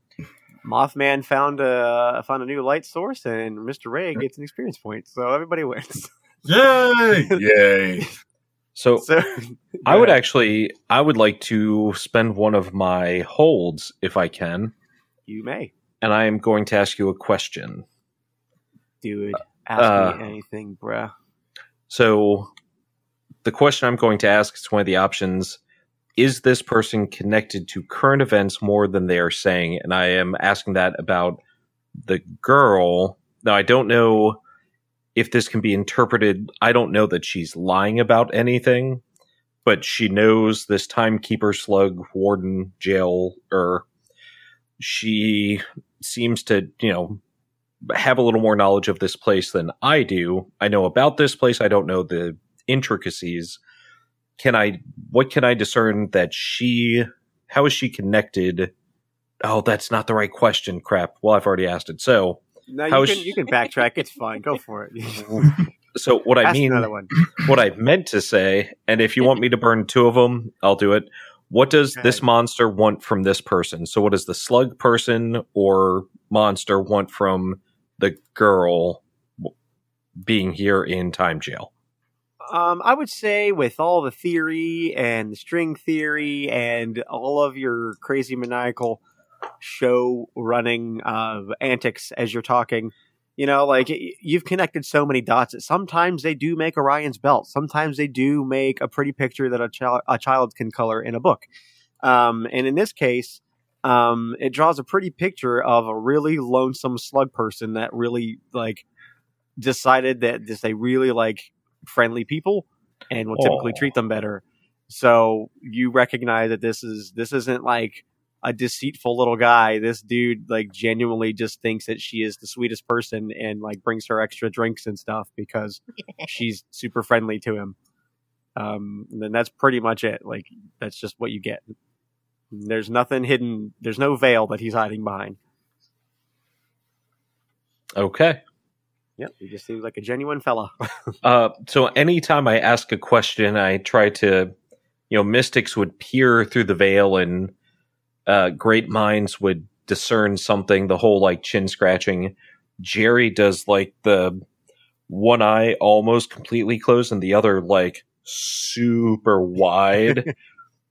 Mothman found a found a new light source, and Mister Ray gets an experience point. So everybody wins. Yay! Yay! So, so I would actually, I would like to spend one of my holds if I can. You may, and I am going to ask you a question. Dude, ask uh, me anything, bruh. So, the question I'm going to ask is one of the options. Is this person connected to current events more than they are saying? And I am asking that about the girl. Now, I don't know if this can be interpreted. I don't know that she's lying about anything, but she knows this timekeeper, slug, warden, jailer. She seems to, you know, have a little more knowledge of this place than I do. I know about this place. I don't know the intricacies. Can I, what can I discern that she, how is she connected? Oh, that's not the right question. Crap. Well, I've already asked it. So no, how you, can, she, you can backtrack. It's fine. Go for it. So what I mean, what I meant to say, and if you want me to burn two of them, I'll do it. What does this monster want from this person? So what does the slug person or monster want from the girl being here in Time Jail? Um, I would say with all the theory and the string theory and all of your crazy maniacal show running of antics as you're talking, you know, like you've connected so many dots that sometimes they do make Orion's belt. Sometimes they do make a pretty picture that a, chi- a child can color in a book. Um, and in this case, um, it draws a pretty picture of a really lonesome slug person that really like decided that this, they really like friendly people and will Aww. typically treat them better. So you recognize that this is, this isn't like a deceitful little guy. This dude like genuinely just thinks that she is the sweetest person and like brings her extra drinks and stuff because she's super friendly to him. Um, and then that's pretty much it. Like that's just what you get. There's nothing hidden. There's no veil that he's hiding behind. Okay. Yep. He just seems like a genuine fella. uh, so anytime I ask a question, I try to, you know, mystics would peer through the veil and, Uh, great minds would discern something, the whole like chin scratching. Jerry does like the one eye almost completely closed and the other like super wide.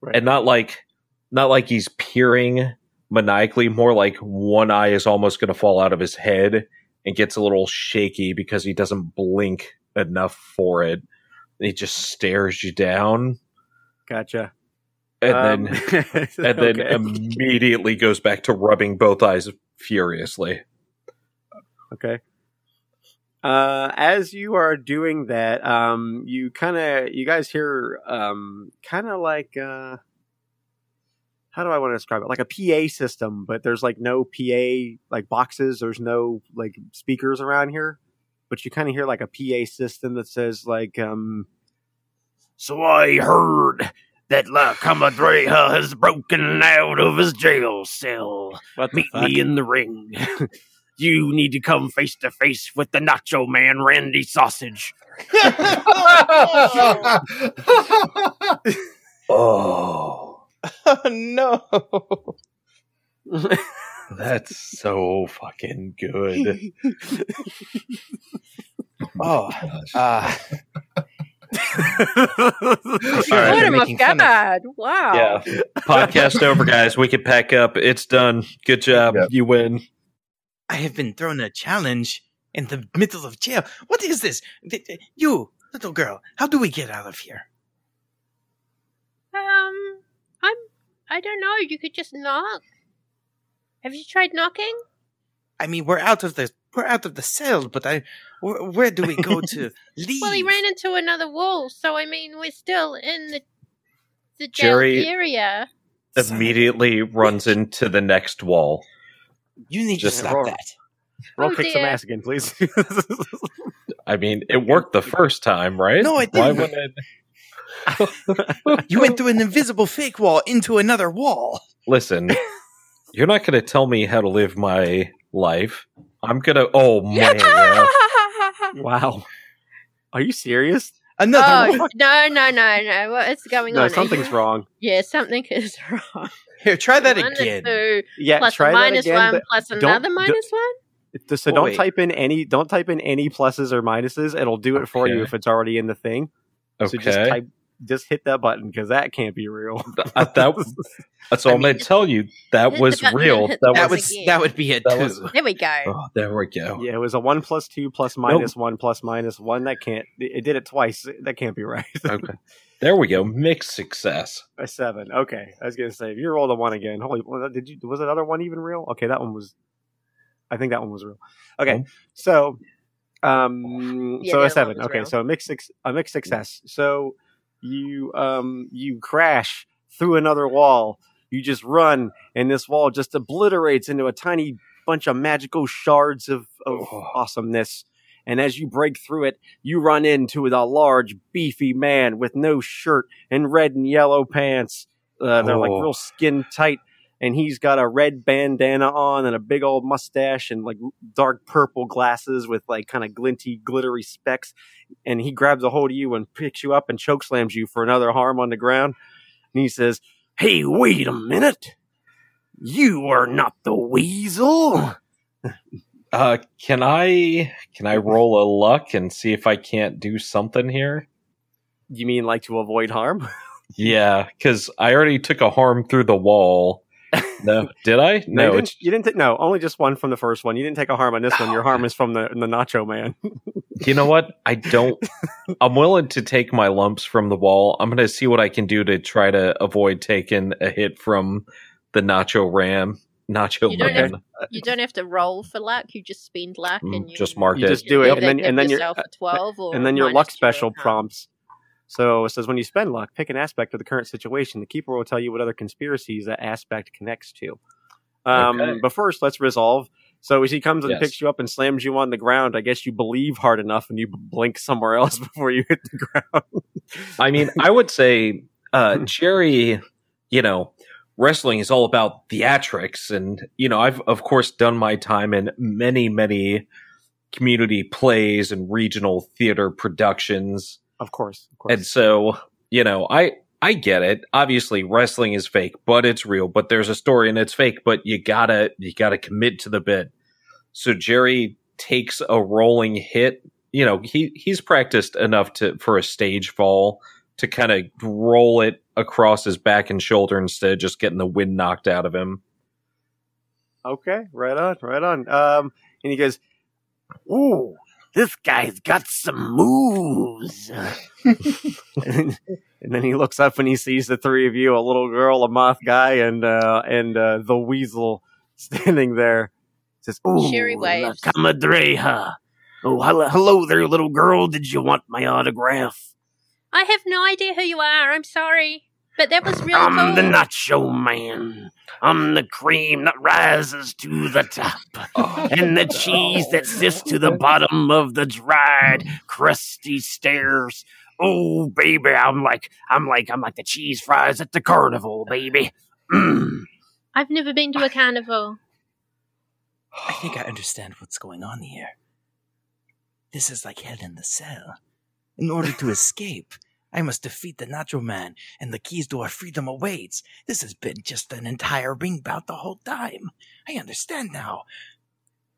Right. And not like not like he's peering maniacally, more like one eye is almost going to fall out of his head and gets a little shaky because he doesn't blink enough for it. He just stares you down. Gotcha. And um, then and okay. then immediately goes back to rubbing both eyes furiously. Okay. Uh, as you are doing that, um, you kind of, you guys hear, um, kind of like, uh, how do I want to describe it? Like a P A system, but there's like no P A, like boxes. There's no like speakers around here, but you kind of hear like a P A system that says like, um, so I heard that La Comadreja has broken out of his jail cell. Meet fuck? me in the ring. You need to come face to face with the Nacho Man Randy Sausage. Oh. Oh, no. That's so fucking good. Oh, uh. Right, what a god! Wow. Yeah. Podcast over, guys. We can pack up. It's done. Good job. Yep. You win. I have been thrown a challenge in the middle of jail. What is this? You, little girl, how do we get out of here? Um, I'm, I don't know. You could just knock. Have you tried knocking? I mean, we're out of the, we're out of the cell, but I, where, where do we go to leave? Well, he ran into another wall, so I mean, we're still in the, the jail Jerry area. Immediately so, runs which? into the next wall. You need Just to stop roll. that. Roll oh, kick dear. some ass again, please. I mean, it worked the first time, right? No, it didn't. Why wouldn't it? You went through an invisible fake wall into another wall. Listen, you're not going to tell me how to live my life. I'm going to... Oh, man. Wow. Are you serious? Another oh, one? No, no, no, no. What's going no, on? No, something's here? wrong. Yeah, something is wrong. Here, try that one again. Two, yeah, plus try a minus that again, one plus another minus one. So oh, don't wait. type in any. Don't type in any pluses or minuses. It'll do it okay. for you if it's already in the thing. Okay. So just type. Just hit that button because that can't be real. I, that was, that's all I mean, I'm going to tell you. That was real. That, that was again. That would be a two. Was, there we go. Oh, there we go. Yeah, it was a one plus two plus minus nope. one plus minus one. That can't. It did it twice. That can't be right. Okay. There we go. Mixed success. A seven. Okay. I was going to say, if you rolled a one again, holy, did you, was another one even real? Okay. That one was, I think that one was real. Okay. Mm-hmm. So, um, yeah, so a seven. Okay. Real. So a mixed, a mixed success. So you, um, you crash through another wall. You just run and this wall just obliterates into a tiny bunch of magical shards of, of oh. awesomeness. And as you break through it, you run into a large, beefy man with no shirt and red and yellow pants. Uh, they're oh. like real skin tight. And he's got a red bandana on and a big old mustache and like dark purple glasses with like kind of glinty, glittery specks. And he grabs a hold of you and picks you up and chokeslams you for another harm on the ground. And he says, "Hey, wait a minute. You are not the weasel." Uh, can I can I roll a luck and see if I can't do something here? You mean like to avoid harm? Yeah, because I already took a harm through the wall. No, did I? No, no you didn't. You didn't t- no, only just one from the first one. You didn't take a harm on this oh. one. Your harm is from the, the Nacho Man. You know what? I don't. I'm willing to take my lumps from the wall. I'm going to see what I can do to try to avoid taking a hit from the Nacho Ram. Nacho you Man. Don't have, you don't have to roll for luck. You just spend luck and you just mark you it. Just do it, and then and then your twelve or and then your luck special prompts. So it says when you spend luck, pick an aspect of the current situation. The keeper will tell you what other conspiracies that aspect connects to. Um, okay. But first, let's resolve. So as he comes and yes. picks you up and slams you on the ground, I guess you believe hard enough and you blink somewhere else before you hit the ground. I mean, I would say uh, Jerry, you know. Wrestling is all about theatrics, and you know I've of course done my time in many, many community plays and regional theater productions. Of course, of course. And so you know I I get it. Obviously, wrestling is fake, but it's real. But there's a story and it's fake, but you gotta you gotta commit to the bit. So Jerry takes a rolling hit. You know, he he's practiced enough to for a stage fall to kind of roll it across his back and shoulder instead of just getting the wind knocked out of him. Okay, right on, right on. Um, and he goes, "Ooh, this guy's got some moves." and, and then he looks up and he sees the three of you, a little girl, a moth guy, and uh, and uh, the weasel standing there. He says, "Ooh, la comadreja. Oh, hello there, little girl. Did you want my autograph?" "I have no idea who you are. I'm sorry. But that was really cool. I'm the Nacho Man. I'm the cream that rises to the top. Oh, and the no. cheese that sits to the bottom of the dried, crusty stairs. Oh, baby, I'm like, I'm like, I'm like the cheese fries at the carnival, baby." Mm. "I've never been to a carnival." "I think I understand what's going on here. This is like hell in the cell. In order to escape, I must defeat the Nacho Man, and the keys to our freedom awaits. This has been just an entire ring bout the whole time. I understand now.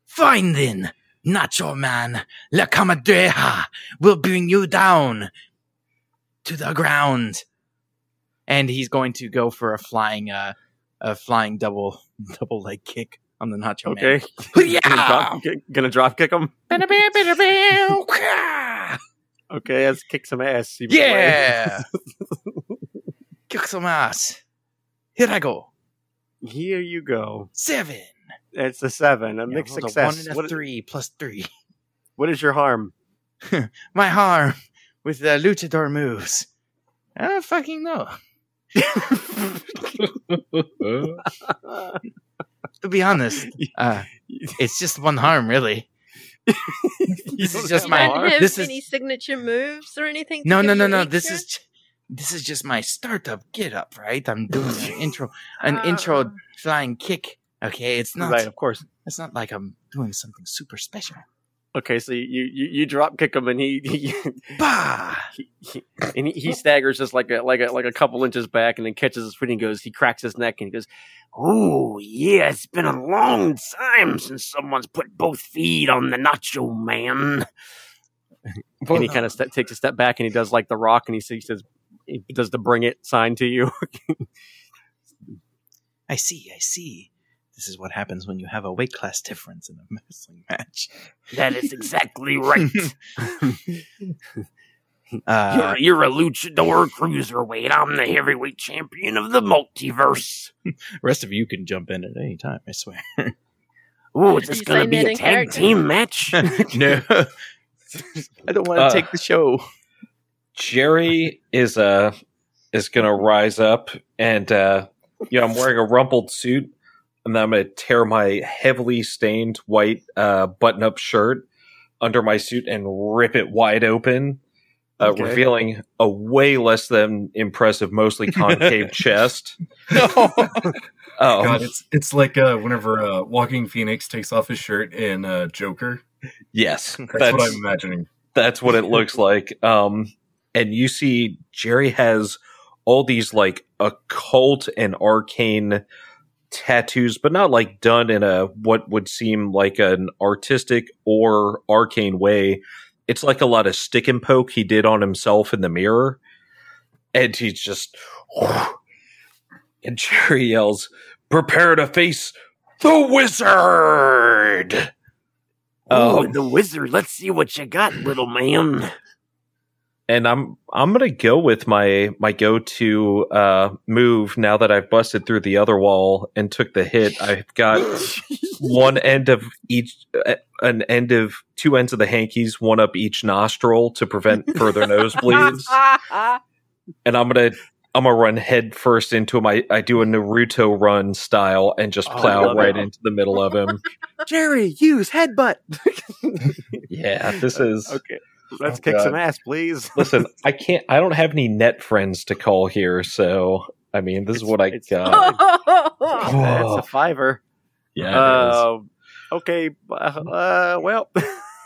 Fine then, Nacho Man, La Comadreja will bring you down to the ground." And he's going to go for a flying, uh, a flying double, double leg kick on the Nacho okay. Man. Okay, yeah, gonna drop kick him. Okay, let's kick some ass. Yeah! Kick some ass. Here I go. Here you go. Seven. It's a seven. A yeah, mixed success. A one and a what three is, plus three. What is your harm? My harm with the luchador moves. I don't fucking know. To be honest, uh, it's just one harm, really. This is just my. Don't have this any is signature moves or anything. No, no, no, no. This sure? is this is just my startup get up, right? I'm doing an intro, an uh, intro flying kick. Okay, it's not right, of course. It's not like I'm doing something super special. Okay, so you you, you drop kick him and he, he bah, he, he, and he, he staggers just like a like a like a couple inches back and then catches his foot and goes. He cracks his neck and he goes, "Oh yeah, it's been a long time since someone's put both feet on the Nacho Man." Both and he kind of st- takes a step back and he does like the Rock and he says, "He does the bring it sign to you." I see, I see. This is what happens when you have a weight class difference in a wrestling match. That is exactly right. uh, you're, you're a luchador cruiserweight. I'm the heavyweight champion of the multiverse. The rest of you can jump in at any time, I swear. "Oh, is this going to be a tag team match?" No. I don't want to uh, take the show. Jerry is uh, is going to rise up, and uh, you know, I'm wearing a rumpled suit. And then I'm going to tear my heavily stained white uh, button-up shirt under my suit and rip it wide open, uh, okay. revealing a way less than impressive, mostly concave chest. No. Oh, God, it's it's like uh, whenever uh, Walking Phoenix takes off his shirt in uh, Joker. Yes, that's, that's what I'm imagining. That's what it looks like. Um, and you see, Jerry has all these like occult and arcane tattoos, but not like done in a what would seem like an artistic or arcane way. It's like a lot of stick and poke he did on himself in the mirror, and he's just and Jerry yells, "Prepare to face the wizard!" Oh, um, the wizard! Let's see what you got, little man. And I'm I'm gonna go with my my go-to uh, move now that I've busted through the other wall and took the hit. I've got one end of each, an end of two ends of the hankies, one up each nostril to prevent further nosebleeds. And I'm gonna I'm gonna run head first into my I do a Naruto run style and just plow oh, right him. into the middle of him. Jerry, use headbutt. Yeah, this is okay. Let's oh, kick God. some ass, please. Listen, I can't. I don't have any net friends to call here, so I mean, this it's, is what I got. It's a fiver. Yeah. Uh, it is. Okay. Uh, well,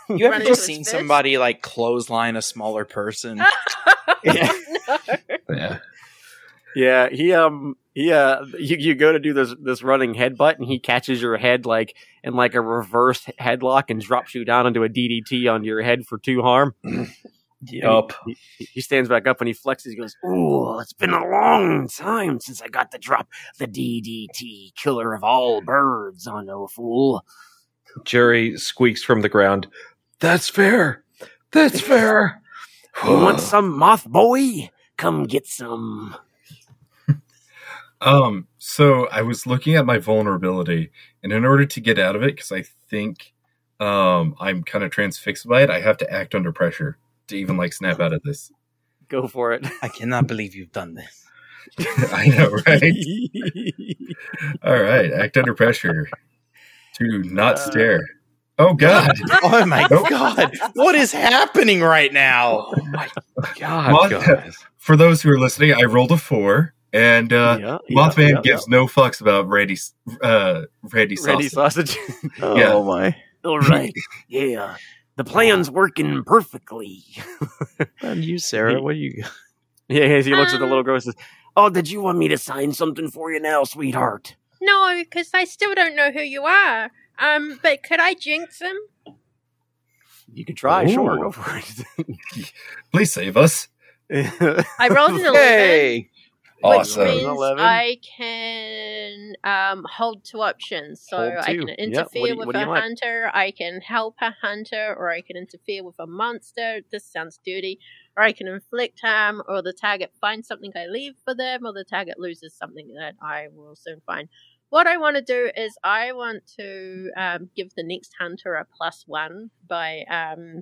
you haven't just seen fish? somebody like clothesline a smaller person. Yeah. Oh, no. Yeah. Yeah, he um he uh you, you go to do this this running headbutt and he catches your head like in like a reverse headlock and drops you down into a D D T on your head for two harm. Yup. He, he, he stands back up and he flexes. He goes, "Ooh, it's been a long time since I got to drop the D D T, killer of all birds, on no fool." Jerry squeaks from the ground, "That's fair. That's fair. You want some, moth boy? Come get some." Um, so I was looking at my vulnerability, and in order to get out of it, because I think um, I'm kind of transfixed by it, I have to act under pressure to even like snap out of this. Go for it. I cannot believe you've done this. I know, right? All right. Act under pressure. Do not uh, stare. Oh, God. Oh, my nope. God. What is happening right now? Oh, my God. Moth- God. For those who are listening, I rolled a four, and uh, yeah, Mothman yeah, yeah, gives yeah. no fucks about Randy, uh, Randy Sausage. Randy Sausage. Oh, yeah. My. All right. Yeah. The plan's working perfectly. And you, Sarah, what do you... Yeah, yeah, he looks um, at the little girl and says, "Oh, did you want me to sign something for you now, sweetheart?" No, because I still don't know who you are. Um, but could I jinx him? You could try, Ooh. Sure. Go for it. Please save us. I rolled an eleven. Hey. Awesome. Which means eleven. I can um, hold two options. So two. I can interfere yep. you, with a like? hunter, I can help a hunter, or I can interfere with a monster. This sounds dirty. Or I can inflict harm, or the target finds something I leave for them, or the target loses something that I will soon find. What I want to do is I want to um, give the next hunter a plus one by um,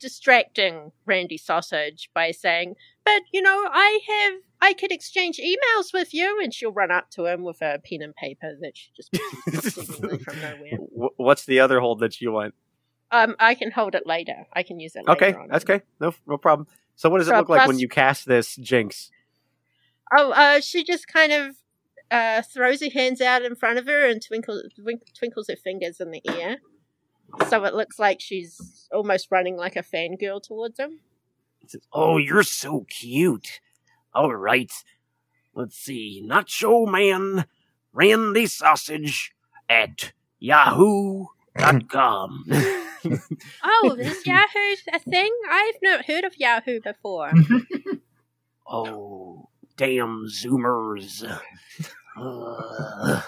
distracting Randy Sausage by saying, "But, you know, I have, I could exchange emails with you," and she'll run up to him with a pen and paper that she just from nowhere. What's the other hold that you want? Um, I can hold it later. I can use it okay, later. Okay, that's okay. No, no problem. So what does so it look like when you cast this jinx? Oh, uh, she just kind of Uh, throws her hands out in front of her and twinkles, twinkles her fingers in the air, so it looks like she's almost running like a fangirl towards him. It says, "Oh, you're so cute. All right, let's see. Nacho Man Randy Sausage at yahoo dot com. Oh, is Yahoo a thing? I've not heard of Yahoo before. Oh. Damn Zoomers. Uh.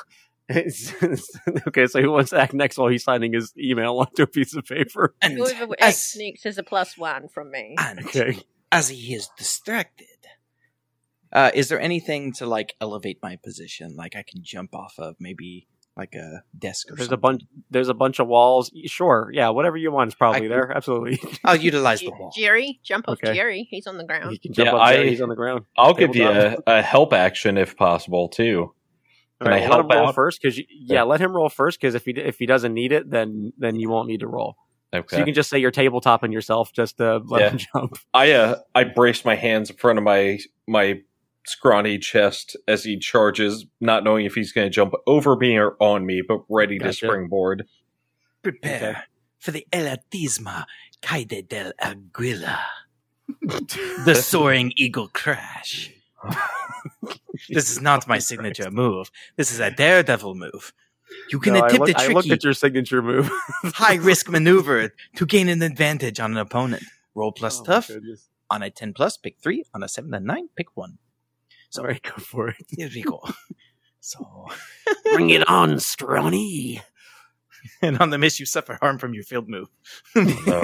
Okay, so who wants to act next while he's signing his email onto a piece of paper? And whoever acts next is a plus one from me. And okay. As he is distracted, uh, is there anything to like elevate my position? Like I can jump off of maybe like a desk or there's something? There's a bunch. There's a bunch of walls. Sure, yeah, whatever you want is probably I, there. Absolutely. I'll utilize the wall. Jerry, jump off okay. Jerry. He's on the ground. He can jump yeah, off I, Jerry. He's on the ground. I'll Table give you a, a help action if possible too. Can right, I help let him roll out? First? Because yeah, yeah, let him roll first. Because if he if he doesn't need it, then then you won't need to roll. Okay. So you can just say you're tabletopping yourself just to let yeah. him jump. I uh I brace my hands in front of my my. scrawny chest as he charges, not knowing if he's going to jump over me or on me, but ready gotcha. to springboard. Prepare okay. for the El Atisma Caide del Aguila. The soaring eagle crash. This is not my signature move. This is a daredevil move. You can no, attempt I look, a tricky I looked at your signature move. High risk maneuver to gain an advantage on an opponent. Roll plus oh, tough. On a ten plus, pick three. On a seven and nine, pick one. Sorry, go for it. Here we go. So, bring it on, scrawny. And on the miss, you suffer harm from your field move. No.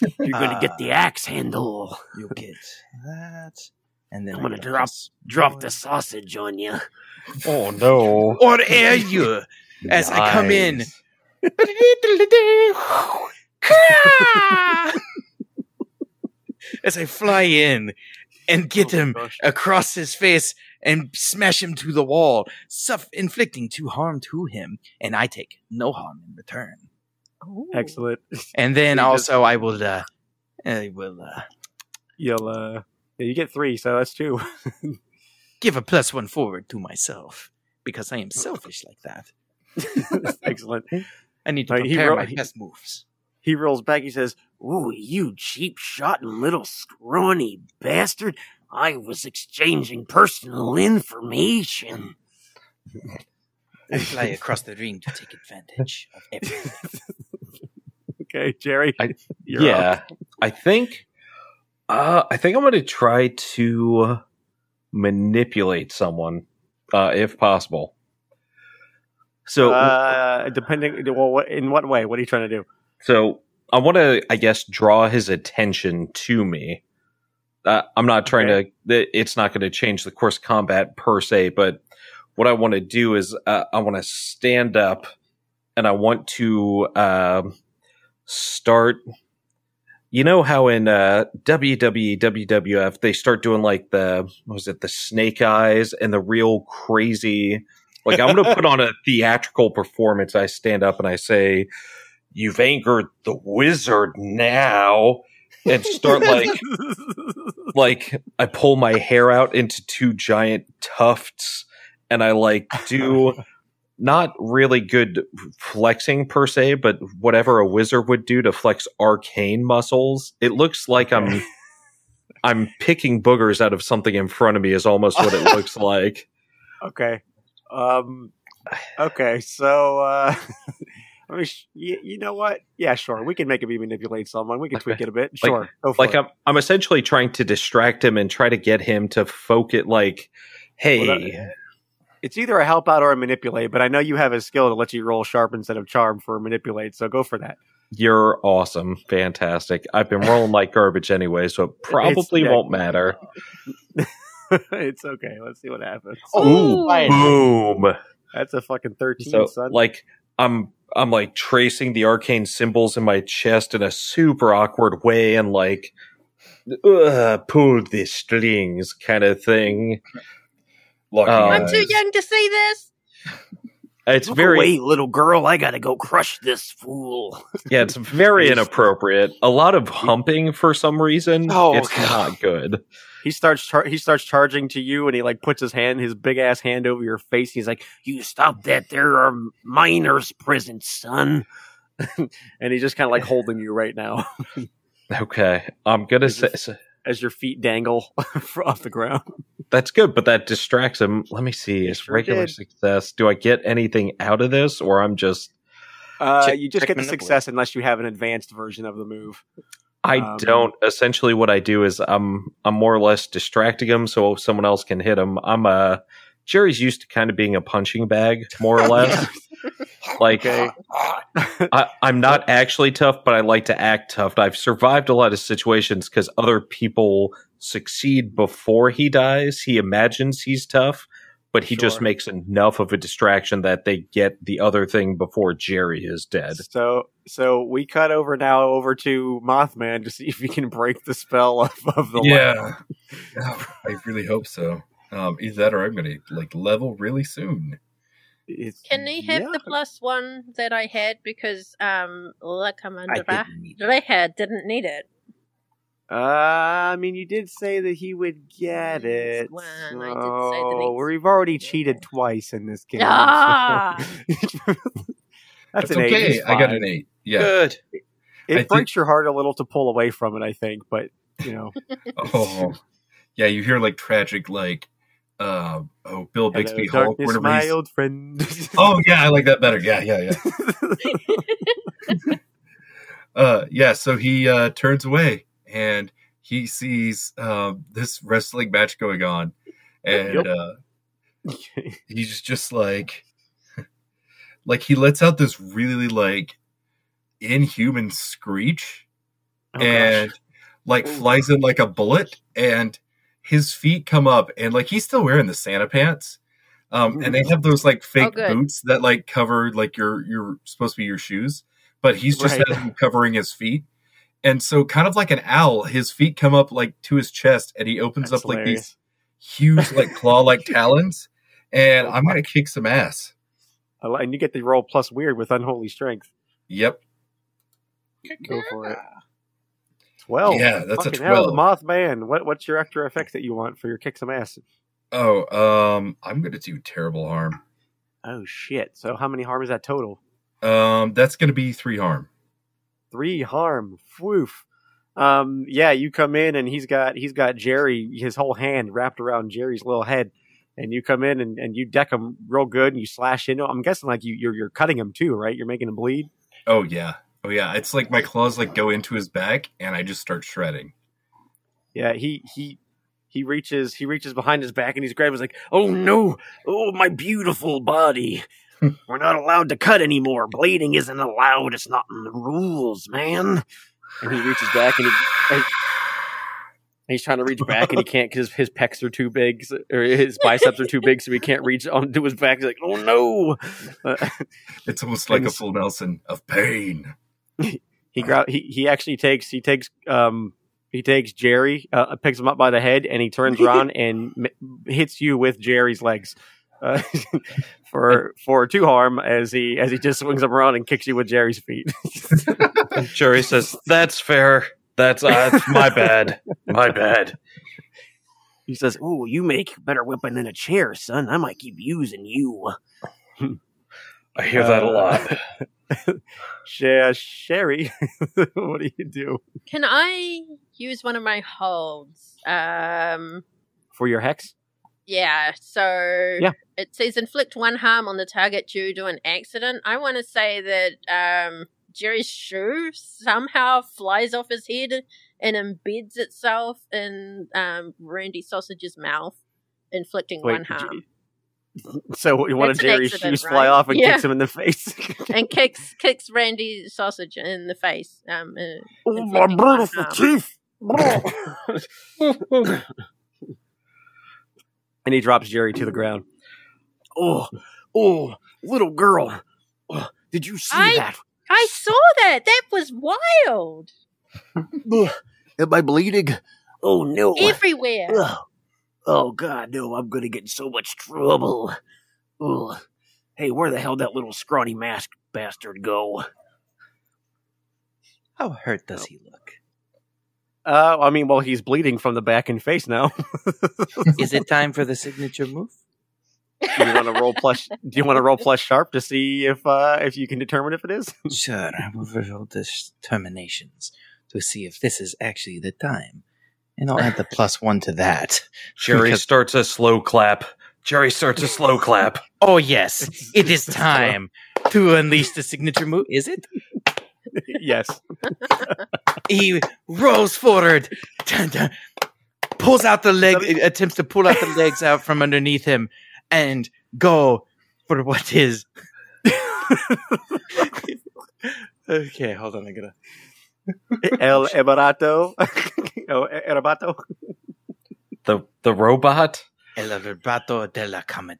You're going to uh, get the axe handle. You'll get that. And then I'm going to drop drop the sausage on you. Oh, no. Or air you as nice. I come in. As I fly in. And get oh him gosh. across his face and smash him to the wall, suff- inflicting two harm to him, and I take no harm in return. Ooh. Excellent. And then you also just... I will, uh, I will, uh, you'll, uh, yeah, you get three, so that's two. Give a plus one forward to myself because I am selfish like that. Excellent. I need to prepare right, my he... best moves. He rolls back. He says, "Ooh, you cheap shot and little scrawny bastard. I was exchanging personal information. I fly across the ring to take advantage of everything. Okay, Jerry. I, you're yeah, up. I think. Uh, I think I'm going to try to manipulate someone, uh, if possible. So, uh, depending, well, in what way? What are you trying to do? So, I want to, I guess, draw his attention to me. Uh, I'm not trying okay. to. It's not going to change the course of combat per se, but what I want to do is uh, I want to stand up, and I want to uh, start. You know how in uh, W W E, W W F, they start doing like the, what was it, the snake eyes and the real crazy, like I'm going to put on a theatrical performance. I stand up and I say, "You've angered the wizard now," and start like, like I pull my hair out into two giant tufts and I like do not really good flexing per se, but whatever a wizard would do to flex arcane muscles. It looks like I'm I'm picking boogers out of something in front of me is almost what it looks like. Okay. Um, okay, so uh, I mean, sh- you, you know what? Yeah, sure. We can make it be manipulate someone. We can okay. tweak it a bit. Sure. Like, Go for like it. I'm, I'm essentially trying to distract him and try to get him to focus like, hey... Well, that- It's either a help out or a manipulate, but I know you have a skill to let you roll sharp instead of charm for manipulate, so go for that. You're awesome. Fantastic. I've been rolling like garbage anyway, so it probably yeah. won't matter. It's okay. Let's see what happens. Ooh, Ooh. Boom. That's a fucking thirteen, so, son. Like, I'm, I'm like tracing the arcane symbols in my chest in a super awkward way and like, pull the strings kind of thing. Look, uh, I'm too young to see this. It's Look very away, little girl. I gotta go crush this fool. Yeah, it's very inappropriate. A lot of humping for some reason. Oh, it's God. Not good. He starts. Char- he starts charging to you, and he like puts his hand, his big ass hand over your face. He's like, "You stop that! There are minors present, son." And he's just kind of like holding you right now. Okay, I'm gonna say. Just- As your feet dangle off the ground. That's good, but that distracts him. Let me see. It's sure regular did. Success. Do I get anything out of this, or I'm just... Uh, check, you just get the success unless you have an advanced version of the move. I um, don't. Essentially, what I do is I'm I'm more or less distracting him so someone else can hit him. I'm uh, Jerry's used to kind of being a punching bag, more or less. Like, okay. I, I'm not actually tough, but I like to act tough. I've survived a lot of situations because other people succeed before he dies. He imagines he's tough, but he sure. just makes enough of a distraction that they get the other thing before Jerry is dead. So so we cut over now over to Mothman to see if he can break the spell of, of the yeah. Oh, I really hope so. Um, either that or I'm going to like level really soon. It's, Can he have yeah. the plus one that I had because um, La Comandera Reja didn't need it? Uh, I mean, you did say that he would get it. One, so I did say that we've already cheated twice in this game. Ah! So. That's, That's an okay. eight. I got an eight. Yeah. Good. It, it breaks think... your heart a little to pull away from it, I think, but, you know. Oh, yeah, you hear like tragic, like, Uh, oh, Bill Bixby Hall. My old friend. Oh, yeah, I like that better. Yeah, yeah, yeah. uh, yeah, so he uh, turns away and he sees uh, this wrestling match going on. And yep. uh, he's just like, like, he lets out this really, like, inhuman screech oh, and, gosh. like, Ooh. flies in like a bullet and his feet come up, and, like, he's still wearing the Santa pants. Um, and they have those, like, fake oh, boots that, like, cover, like, your, your supposed to be your shoes. But he's just right. covering his feet. And so, kind of like an owl, his feet come up, like, to his chest, and he opens That's up, hilarious. like, these huge, like, claw-like talons. And I'm going to kick some ass. And you get the roll plus weird with unholy strength. Yep. Go for it. twelve Yeah, that's Fucking a twelve. Hell, the Mothman. What, what's your extra effects that you want for your kick some ass? Oh, um, I'm going to do terrible harm. Oh, shit. So how many harm is that total? Um, That's going to be three harm. Three harm. Woof. um, yeah, you come in and he's got he's got Jerry, his whole hand wrapped around Jerry's little head. And you come in and, and you deck him real good and you slash into him. I'm guessing like you, you're you're cutting him too, right? You're making him bleed. Oh yeah, oh yeah. It's like my claws like go into his back and I just start shredding. Yeah, he he he reaches he reaches behind his back and he's grabbing. He's like, oh no, oh my beautiful body. We're not allowed to cut anymore. Bleeding isn't allowed. It's not in the rules, man. And he reaches back and he. And And he's trying to reach back and he can't because his pecs are too big, or his biceps are too big, so he can't reach onto his back. He's like, oh no! Uh, it's almost like a full Nelson of pain. He he he actually takes he takes um he takes Jerry, uh, picks him up by the head, and he turns around and hits you with Jerry's legs uh, for for two harm as he as he just swings him around and kicks you with Jerry's feet. Jerry says, "That's fair." That's, uh, that's my bad. My bad. He says, "Oh, you make better weapon than a chair, son. I might keep using you." I hear uh, that a lot. Share, Sherry, what do you do? Can I use one of my holds? Um, For your hex? Yeah. So yeah. It says inflict one harm on the target due to an accident. I want to say that... Um, Jerry's shoe somehow flies off his head and embeds itself in um, Randy Sausage's mouth, inflicting Wait, one harm. G- so you want to Jerry's accident, shoes right? fly off and yeah. kicks him in the face, and kicks kicks Randy Sausage in the face. Um, oh my beautiful teeth! And he drops Jerry to the ground. Oh, oh, little girl! Oh, did you see I- that? I saw that. That was wild. Am I bleeding? Oh, no. Everywhere. Oh, oh God, no. I'm going to get in so much trouble. Ugh. Hey, where the hell did that little scrawny mask bastard go? How hurt does he look? Uh, I mean, well, he's bleeding from the back and face now. Is it time for the signature move? Do you want to roll plus? Do you want to roll plus sharp to see if uh, if you can determine if it is? Sure, I will roll determinations to see if this is actually the time, and I'll add the plus one to that. Jerry because- starts a slow clap. Jerry starts a slow clap. Oh yes, it is time to unleash the signature move. Is it? Yes. He rolls forward. Dun, dun, pulls out the leg. Attempts to pull out the legs out from underneath him. And go for what is. Okay, hold on. I gotta. El erabato. El erabato. The the robot. El erabato de la comedia.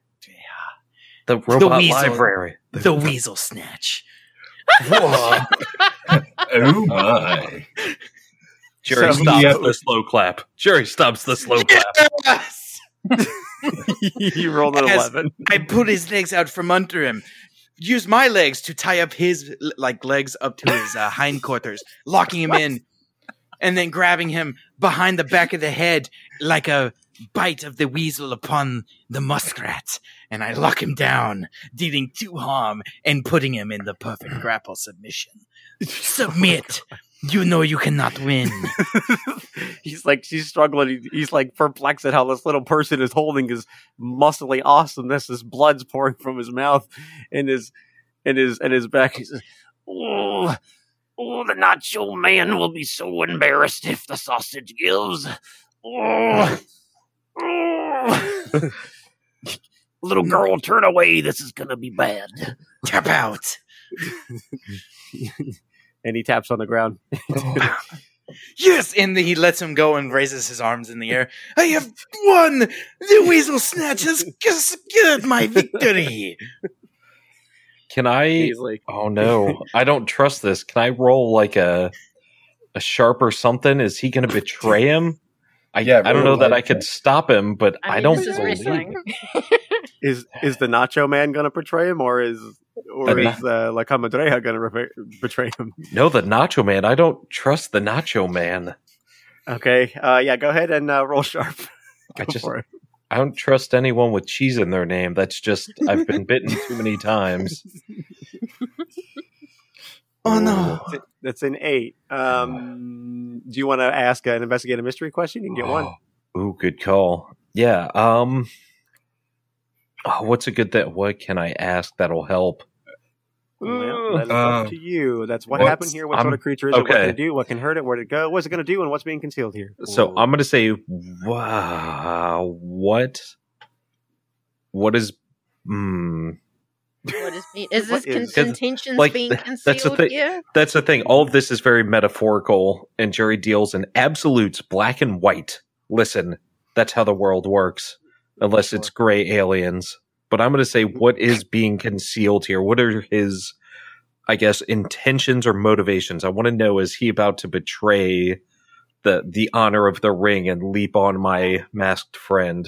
The robot the weasel, library. The weasel snatch. Whoa. Oh my. Jerry so stops the slow clap. Jerry stops the slow clap. Yes! He rolled an As eleven. I put his legs out from under him. Use my legs to tie up his like legs up to his uh, hindquarters, locking him what? in, and then grabbing him behind the back of the head like a bite of the weasel upon the muskrat. And I lock him down, dealing two harm and putting him in the perfect grapple submission. Submit. You know you cannot win. He's like, she's struggling. He's like perplexed at how this little person is holding his muscly awesomeness. His blood's pouring from his mouth and his and his and his back. He says, "Oh, oh, the Nacho Man will be so embarrassed if the sausage gives. Oh, oh. Little girl, turn away. This is gonna be bad. Tap out." And he taps on the ground. Oh. Yes! And he lets him go and raises his arms in the air. I have won! The weasel snatch has secured my victory! Can I... Like, oh, no. I don't trust this. Can I roll, like, a a sharp or something? Is he going to betray him? I, yeah, I don't know like that I could stop him, but I, mean, I don't believe it. Is, is the Nacho Man going to betray him, or is... Or the is uh, La Camadreja going to re- betray him? No, the Nacho Man. I don't trust the Nacho Man. Okay. Uh, yeah, go ahead and uh, roll sharp. I just I don't trust anyone with cheese in their name. That's just, I've been bitten too many times. Oh, no. That's an eight. Um, do you want to ask an investigative mystery question? You can get oh. one. Ooh, good call. Yeah. Um, oh, what's a good that? What can I ask that'll help? Well, that's uh, up to you. That's what happened here. What I'm, sort of creature is okay. it? What can it do? What can hurt it? Where did it go? What's it going to do? And what's being concealed here? So Ooh. I'm going to say, wow, what? What is? Mm, What is, be- is this is, contentions like, being concealed that's the thing, here? That's the thing. All of this is very metaphorical, and Jerry deals in absolutes, black and white. Listen, that's how the world works, unless it's gray aliens. But I'm going to say, what is being concealed here? What are his, I guess, intentions or motivations? I want to know, is he about to betray the the honor of the ring and leap on my masked friend?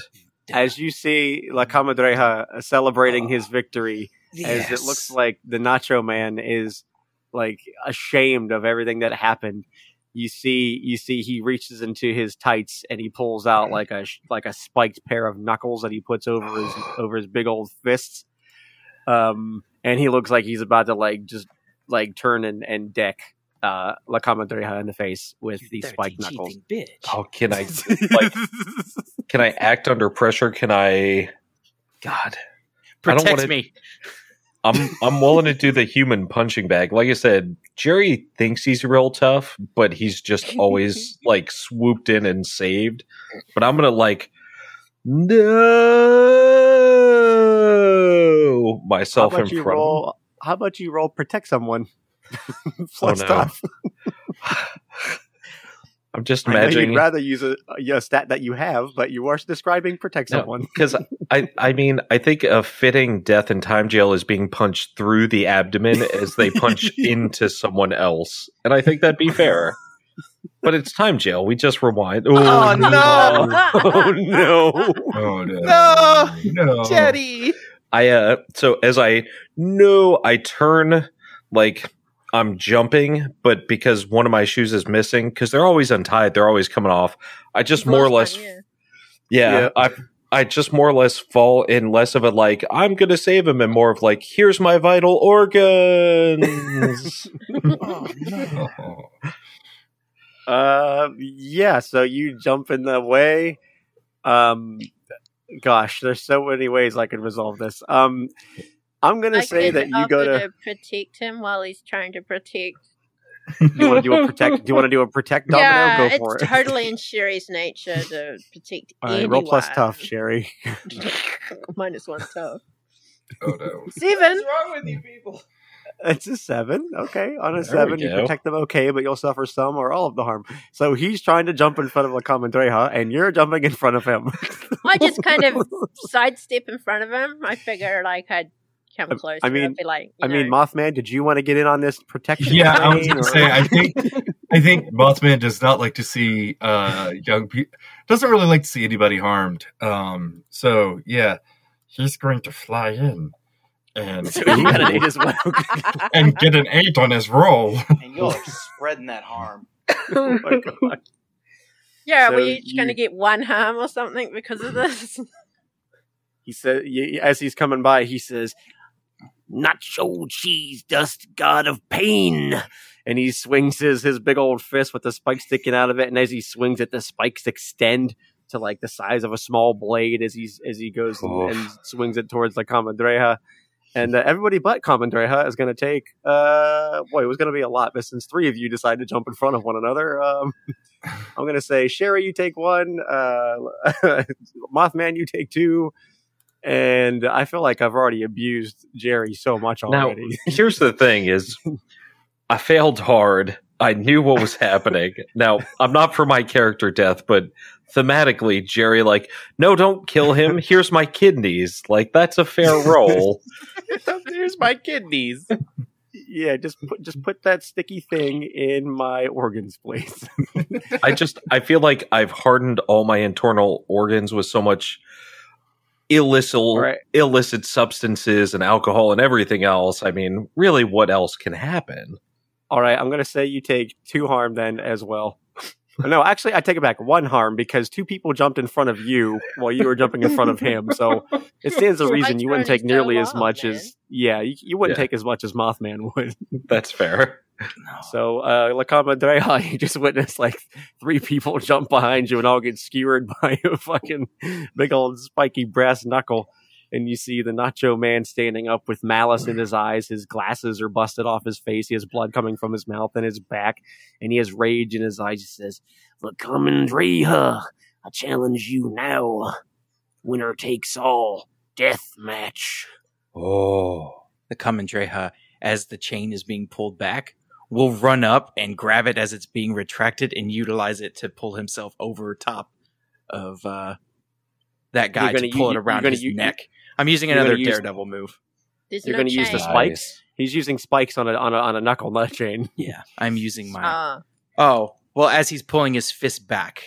As you see La Comadreja celebrating uh, his victory, yes. as it looks like the Nacho Man is like ashamed of everything that happened. You see, you see, he reaches into his tights and he pulls out like a like a spiked pair of knuckles that he puts over his over his big old fists. Um, and he looks like he's about to like just like turn and, and deck uh, La Comadreja in the face with you these spiked knuckles. Bitch. Oh, can I like? Can I act under pressure? Can I? God, protect I don't wanna, me. I'm I'm willing to do the human punching bag. Like I said, Jerry thinks he's real tough, but he's just always like swooped in and saved. But I'm gonna like no myself in front. Roll, how about you roll protect someone? Plus oh, no. I'm just imagining. I know you'd rather use a, a stat that you have, but you are describing protect no, someone. Because I, I mean, I think a fitting death in Time Jail is being punched through the abdomen as they punch into someone else, and I think that'd be fair. But it's Time Jail. We just rewind. Oh, oh no! no. Oh no! Oh no! No, Teddy. I uh. So as I no, I turn like. I'm jumping, but because one of my shoes is missing, because they're always untied, they're always coming off. I just more or less, yeah, yeah, I I just more or less fall in less of a like I'm gonna save him and more of like here's my vital organs. Oh, no. Uh, yeah. So you jump in the way. Um, gosh, there's so many ways I could resolve this. Um. I'm going to say that you go to, to protect him while he's trying to protect. You want to do a protect? Do you want to do a protect domino? Yeah, go for it. It's totally in Sherry's nature to protect All right, anyone. Roll plus tough, Sherry. Minus one tough. Oh no! Seven. What's wrong with you people? It's a seven. Okay. On a there seven, you protect them okay, but you'll suffer some or all of the harm. So he's trying to jump in front of La Comadreja, and you're jumping in front of him. I just kind of sidestep in front of him. I figure like I'd come close. I mean, be like, I know. mean, Mothman, did you want to get in on this protection? Yeah, I was going to say, I think, I think Mothman does not like to see uh, young people, doesn't really like to see anybody harmed. Um, so, yeah, he's going to fly in. And, so you got an eight as well. And get an eight on his roll. And you're like spreading that harm. Oh my God. Yeah, so we're each you... going to get one harm or something because of this. He said, as he's coming by, he says, Nacho Cheese Dust God of Pain. And he swings his, his big old fist with the spike sticking out of it. And as he swings it, the spikes extend to like the size of a small blade as, he's, as he goes oh. and, and swings it towards La Comadreja. And uh, everybody but Comadreja is going to take, uh, boy, it was going to be a lot, but since three of you decide to jump in front of one another, um, I'm going to say, Sherry, you take one, uh, Mothman, you take two, and I feel like I've already abused Jerry so much already. Now, here's the thing is, I failed hard. I knew what was happening. Now, I'm not for my character death, but thematically, Jerry, like, no, don't kill him. Here's my kidneys. Like, that's a fair roll. Here's my kidneys. Yeah, just put, just put that sticky thing in my organs, please. I just, I feel like I've hardened all my internal organs with so much illicit, right. illicit substances and alcohol and everything else. I mean, really, what else can happen? All right, I'm going to say you take two harm then as well. No, actually, I take it back. One harm because two people jumped in front of you while you were jumping in front of him. So it stands to reason you wouldn't take nearly as much as... Yeah, you, you wouldn't yeah. take as much as Mothman would. That's fair. No. So, uh, La Comadreja, you just witnessed like three people jump behind you and all get skewered by a fucking big old spiky brass knuckle. And you see the Nacho Man standing up with malice in his eyes. His glasses are busted off his face. He has blood coming from his mouth and his back. And he has rage in his eyes. He says, La Comadreja, I challenge you now. Winner takes all. Death match. Oh. The Comadreja, as the chain is being pulled back, will run up and grab it as it's being retracted and utilize it to pull himself over top of uh, that guy to pull use, it around his use, neck. I'm using another use, Daredevil move. There's you're no going to use the spikes? He's using spikes on a on a, on a knuckle, not a chain. Yeah, I'm using my... Uh. Oh, well, as he's pulling his fist back.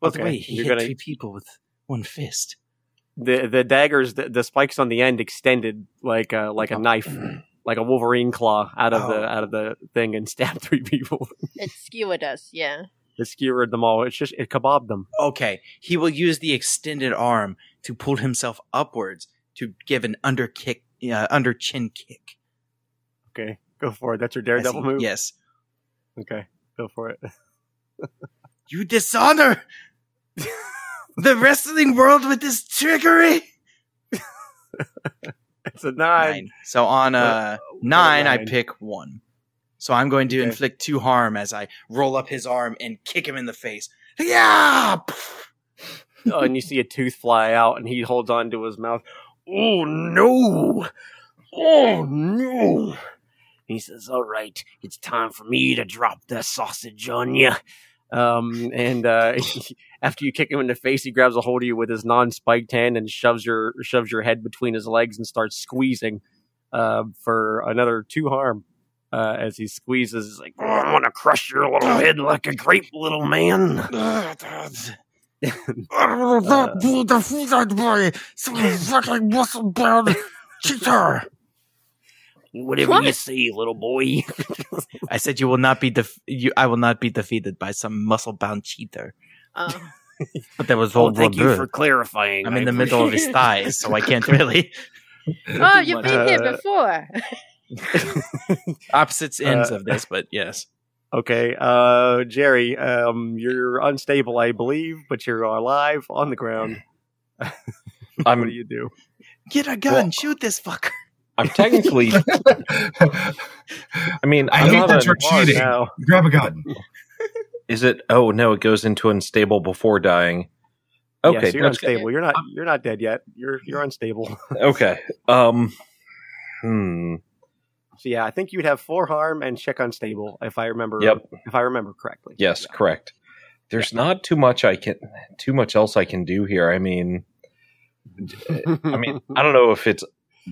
Well, okay. Wait, he you're hit gonna... three people with one fist. The the daggers, the, the spikes on the end extended like a, like a oh. knife. Like a Wolverine claw out of oh. the out of the thing and stabbed three people. It skewered us, yeah. It skewered them all. It's just it kebabbed them. Okay, he will use the extended arm to pull himself upwards to give an under kick, uh, under chin kick. Okay, go for it. That's your Daredevil move. Yes. Okay, go for it. You dishonor the wrestling world with this trickery. It's a nine. nine. So on a, oh, nine, a nine, I pick one. So I'm going to okay. inflict two harm as I roll up his arm and kick him in the face. Yeah! Oh, and you see a tooth fly out, and he holds on to his mouth. Oh, no! Oh, no! He says, all right, it's time for me to drop the sausage on you. Um, and uh, after you kick him in the face, he grabs a hold of you with his non-spiked hand and shoves your shoves your head between his legs and starts squeezing uh, for another two harm. Uh, as he squeezes, he's like, oh, "I want to crush your little head like a grape, little man." uh, Whatever what? You see, little boy. I said you will not be def- you. I will not be defeated by some muscle-bound cheater. Uh, but that was well, thank you for clarifying. I'm I in the middle of his thighs, so I can't really. Oh, you've been uh, here before. Opposite ends uh, of this, but yes. Okay, uh, Jerry, um, you're unstable, I believe, but you're alive on the ground. What I'm, do you do? Get a gun, well, shoot this fucker. I'm technically. I mean, I hate that you're cheating. Now. Grab a gun. Is it? Oh no! It goes into unstable before dying. Okay, yeah, so you're unstable. Good. You're not. You're not dead yet. You're you're unstable. Okay. Um. Hmm. So yeah, I think you'd have four harm and check unstable if I remember. Yep. If I remember correctly. Yes, yeah. Correct. There's yeah. not too much I can. Too much else I can do here. I mean. I mean, I don't know if it's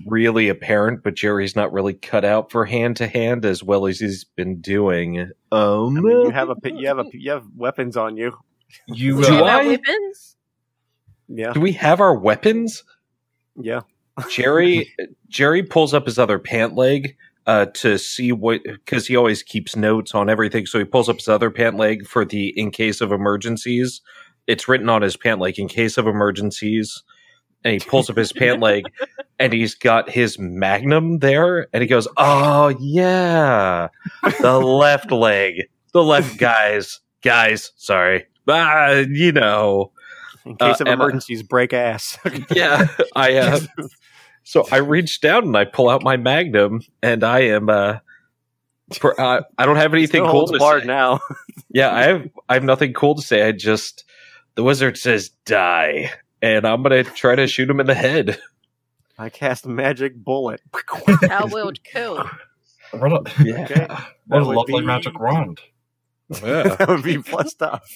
really apparent, but Jerry's not really cut out for hand to hand as well as he's been doing. Um, I mean, you have a you have a you have weapons on you. You, uh, do you have weapons? Yeah. Do we have our weapons? Yeah. Jerry Jerry pulls up his other pant leg uh, to see what, because he always keeps notes on everything. So he pulls up his other pant leg for the in case of emergencies. It's written on his pant leg in case of emergencies. And he pulls up his pant leg, and he's got his magnum there, and he goes, oh, yeah, the left leg, the left guys, guys, sorry, ah, you know. In case uh, of emergencies, I, break ass. Yeah, I uh, so I reach down, and I pull out my magnum, and I am, uh, per, uh I don't have anything cool to say. Now. Yeah, I have, I have nothing cool to say, I just, the wizard says, die. And I'm going to try to shoot him in the head. I cast magic bullet. How will it kill? What a, yeah. Okay. What a lovely be... magic round. Yeah. That would be plus stuff.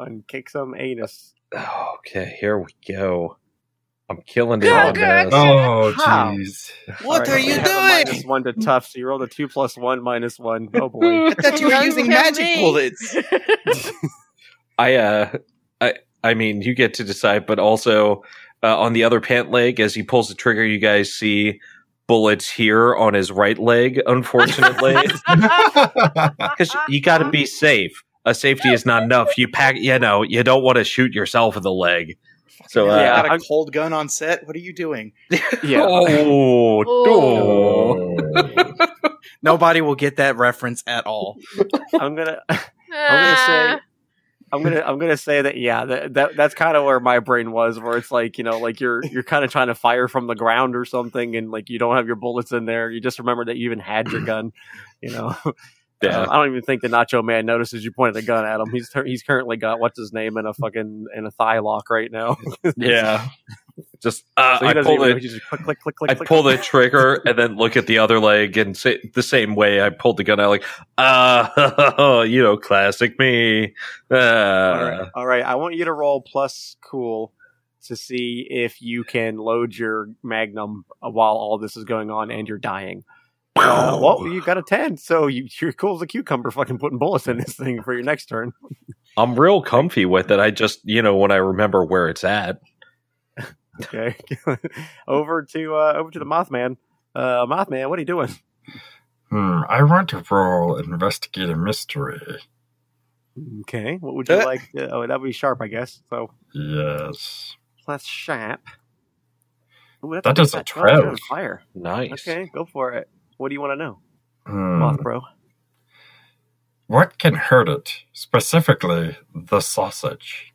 And kick some anus. Okay, here we go. I'm killing it on this. Oh, jeez. What right, are you doing? Minus one to tough, so you rolled a two plus one minus one. Oh, boy. I thought you were using magic me. bullets. I, uh... I, I mean, you get to decide, but also uh, on the other pant leg, as he pulls the trigger, you guys see bullets here on his right leg, unfortunately. Because you got to be safe. A uh, safety is not enough. You pack, you know, you don't want to shoot yourself in the leg. So, uh, yeah, got a cold gun on set. What are you doing? Yeah. Oh, oh. Nobody will get that reference at all. I'm gonna, I'm gonna say, I'm gonna, I'm gonna say that yeah, that, that that's kind of where my brain was, where it's like, you know, like you're you're kind of trying to fire from the ground or something, and like you don't have your bullets in there. You just remember that you even had your gun, you know. Yeah. Um, I don't even think the Nacho Man notices you pointed a gun at him. He's he's currently got what's his name in a fucking in a thigh lock right now. Yeah. Just uh, so I pull the just click, click, click, click, I click. pull the trigger and then look at the other leg and say the same way I pulled the gun out, like ah, uh, you know, classic me. Uh. All right. All right, I want you to roll plus cool to see if you can load your magnum while all this is going on and you're dying. Uh, well, you got a ten, so you, you're cool as a cucumber fucking putting bullets in this thing for your next turn. I'm real comfy with it. I just, you know, when I remember where it's at. Okay. over to uh, over to the Mothman. Uh, Mothman, what are you doing? Hmm, I want to roll investigate a mystery. Okay, what would you uh, like? To, oh, that would be sharp, I guess. So yes. Plus sharp. Ooh, that does a trap. Fire. Nice. Okay, go for it. What do you want to know, hmm. Moth Bro? What can hurt it? Specifically, the sausage.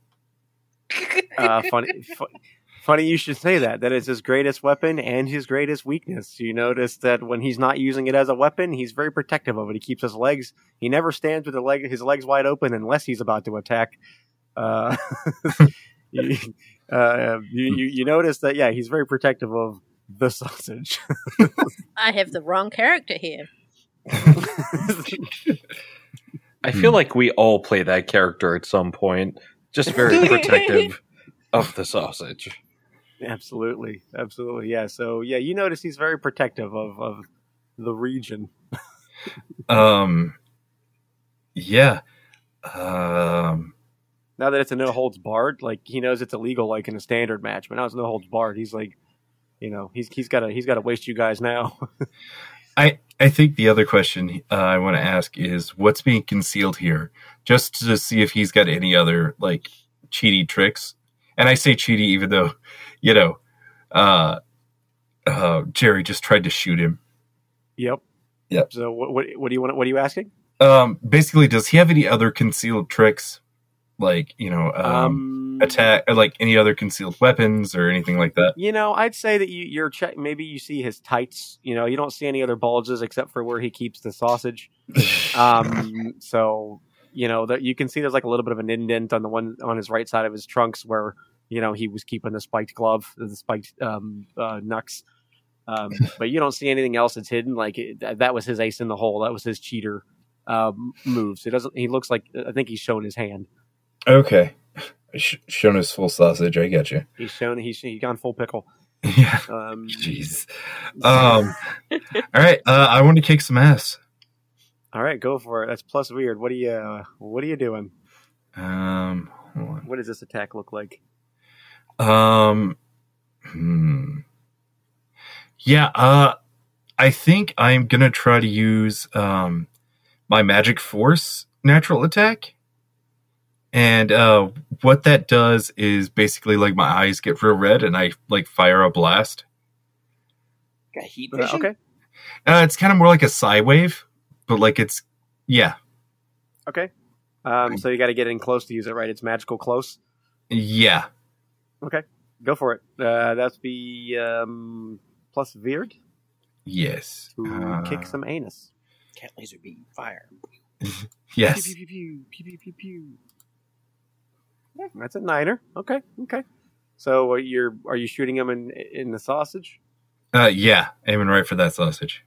Uh, funny, fu- funny you should say that. That is his greatest weapon and his greatest weakness. You notice that when he's not using it as a weapon, he's very protective of it. He keeps his legs. He never stands with the leg, his legs wide open unless he's about to attack. Uh, you, uh, you, you, you notice that, yeah, he's very protective of the sausage. I have the wrong character here. I feel like we all play that character at some point. Just very protective of the sausage. Absolutely. Absolutely. Yeah. So, yeah, you notice he's very protective of, of the region. um. Yeah. Um. Now that it's a no holds barred, like he knows it's illegal, like in a standard match, but now it's no holds barred. He's like, you know, he's he's got to he's got to waste you guys now. I I think the other question uh, I want to ask is what's being concealed here, just to see if he's got any other like cheaty tricks. And I say cheaty, even though, you know, uh, uh, Jerry just tried to shoot him. Yep. Yep. So what what, what do you want? What are you asking? Um, basically, does he have any other concealed tricks, like you know? Um, um attack or like any other concealed weapons or anything like that? You know, I'd say that you, you're check. Maybe you see his tights. You know, you don't see any other bulges except for where he keeps the sausage. um, so you know that you can see there's like a little bit of an indent on the one on his right side of his trunks where you know he was keeping the spiked glove, the spiked um, uh, nux. Um, but you don't see anything else that's hidden. Like it, that was his ace in the hole. That was his cheater um, moves. It doesn't. He looks like I think he's shown his hand. Okay. Shown his full sausage. I get you. He's shown. He's he gone full pickle. Yeah. Um, Jeez. Um, all right. Uh, I want to kick some ass. All right, go for it. That's plus weird. What are you? Uh, what are you doing? Um. Hold on. What does this attack look like? Um. Hmm. Yeah. Uh. I think I'm gonna try to use um my magic force natural attack. And uh, what that does is basically like my eyes get real red and I like fire a blast. Got heat vision? Uh, okay. Uh, it's kind of more like a psi wave, but like it's, yeah. Okay. Um, so you got to get in close to use it, right? It's magical close? Yeah. Okay. Go for it. Uh, that's be um, plus Veard? Yes. To uh, kick some anus. Cat laser beam. Fire. Yes. Pew, pew, pew, pew, pew, pew, pew. That's a niner. Okay, okay. So you're are you shooting him in in the sausage? Uh, yeah, aiming right for that sausage.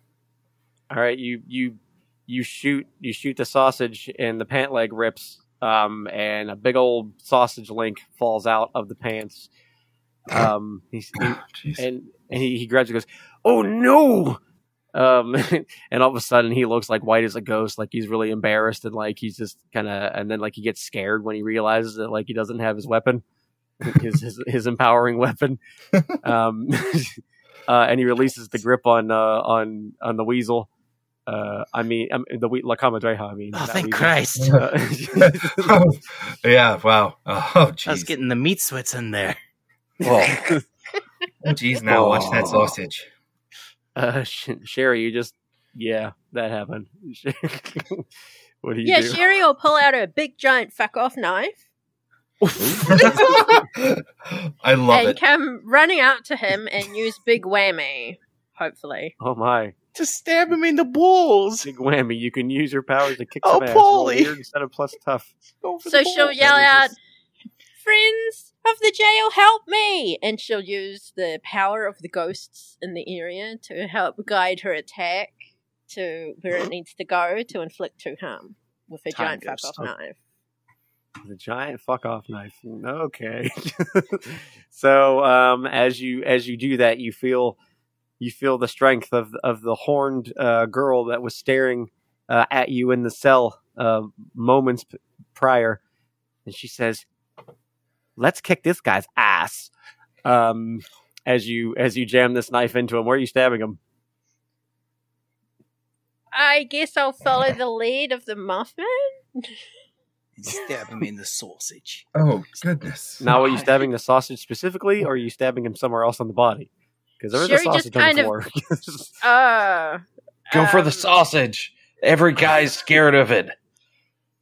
All right, you you you shoot you shoot the sausage, and the pant leg rips, um, and a big old sausage link falls out of the pants. Um, he's, oh, geez. and and he, he grabs it and goes, "Oh no!" Um, and all of a sudden he looks like white as a ghost, like he's really embarrassed and like he's just kind of, and then like he gets scared when he realizes that like he doesn't have his weapon, his his, his empowering weapon. Um, uh, and he releases the grip on uh, on on the weasel. Uh, I mean, um, the we- La Camadreja. I mean, oh thank weasel. Christ! Uh, yeah, wow. Oh, geez. I was getting the meat sweats in there. Oh, oh geez, now oh. Watch that sausage. Uh, Sherry, you just Yeah, that happened. What do you yeah, do? Yeah, Sherry will pull out her big giant fuck off knife. I love and it. And come running out to him and use big whammy, hopefully. Oh my. To stab him in the balls. Big whammy. You can use your powers to kick oh, some ass. Oh, Paulie. Instead of plus tough. So she'll yell out, just... friends of the jail, help me. And she'll use the power of the ghosts in the area to help guide her attack to where it needs to go to inflict true harm with a giant fuck off knife. The giant fuck off knife. Okay. So um, as you as you do that, you feel you feel the strength of of the horned uh, girl that was staring uh, at you in the cell uh, moments p- prior, and she says, "Let's kick this guy's ass." Um, as you as you jam this knife into him, where are you stabbing him? I guess I'll follow the lead of the muffin. Stab him in the sausage. Oh, goodness. Now, are you stabbing the sausage specifically, or are you stabbing him somewhere else on the body? Because there's a sausage on the floor. Of, uh, Go um, for the sausage. Every guy's scared of it.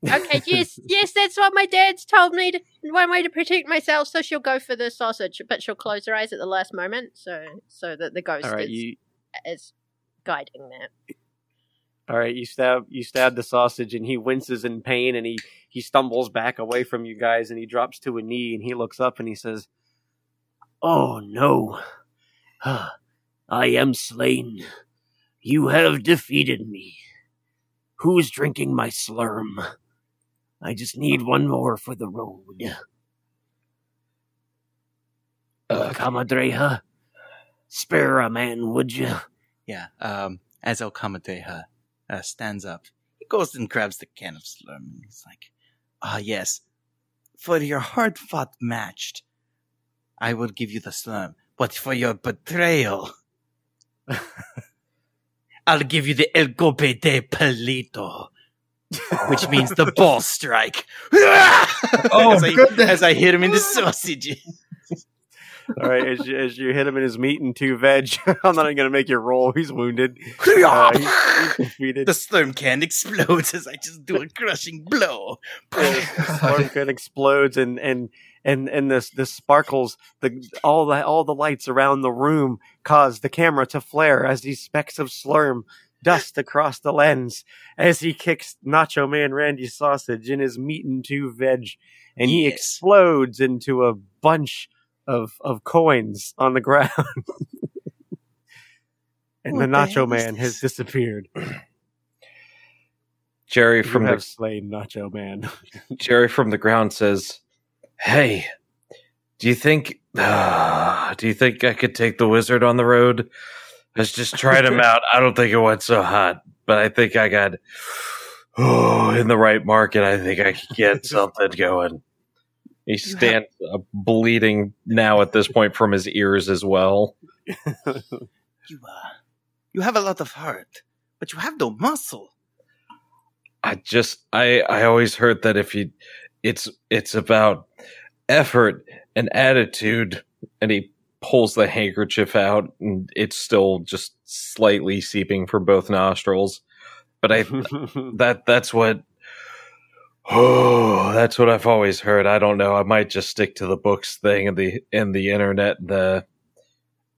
Okay, yes, yes, that's what my dad's told me. To, one way to protect myself, so she'll go for the sausage, but she'll close her eyes at the last moment, so so that the ghost right, is, you... is guiding that. All right, you stab you stab the sausage, and he winces in pain, and he, he stumbles back away from you guys, and he drops to a knee, and he looks up, and he says, "Oh, no. I am slain. You have defeated me. Who's drinking my slurm? I just need one more for the road. Uh, Camadreja, spare a man, would you?" Yeah, um, as El Camadreja Uh, stands up, he goes and grabs the can of slurm, and he's like, "Ah, oh, yes, for your hard-fought match, I will give you the slurm, but for your betrayal, I'll give you the El Gopete Palito, which means the ball strike." Oh, as, I, as I hit him in the sausage. All right, as you, as you hit him in his meat and two veg, I'm not even going to make your roll. He's wounded. Uh, he's, he's defeated. The slurm can explodes as I just do a crushing blow. The slurm can explodes, and and and and this this sparkles. The all the all the lights around the room cause the camera to flare as these specks of slurm dust across the lens as he kicks Nacho Man Randy Sausage in his meat and two veg, and yes. He explodes into a bunch of of coins on the ground. And what the Nacho Man has disappeared. Jerry from you have the, slain Nacho Man. Jerry from the ground says, "Hey, do you think uh, do you think I could take the wizard on the road? Let's just try him out. I don't think it went so hot, but I think I got oh, in the right market. I think I could get something going." He stands up bleeding now at this point from his ears as well. you, uh, you have a lot of heart, but you have no muscle. I just, I, I always heard that if you, it's, it's about effort and attitude. And he pulls the handkerchief out, and it's still just slightly seeping from both nostrils. But I, that, that's what. Oh, that's what I've always heard. I don't know. I might just stick to the books thing and the and the internet and the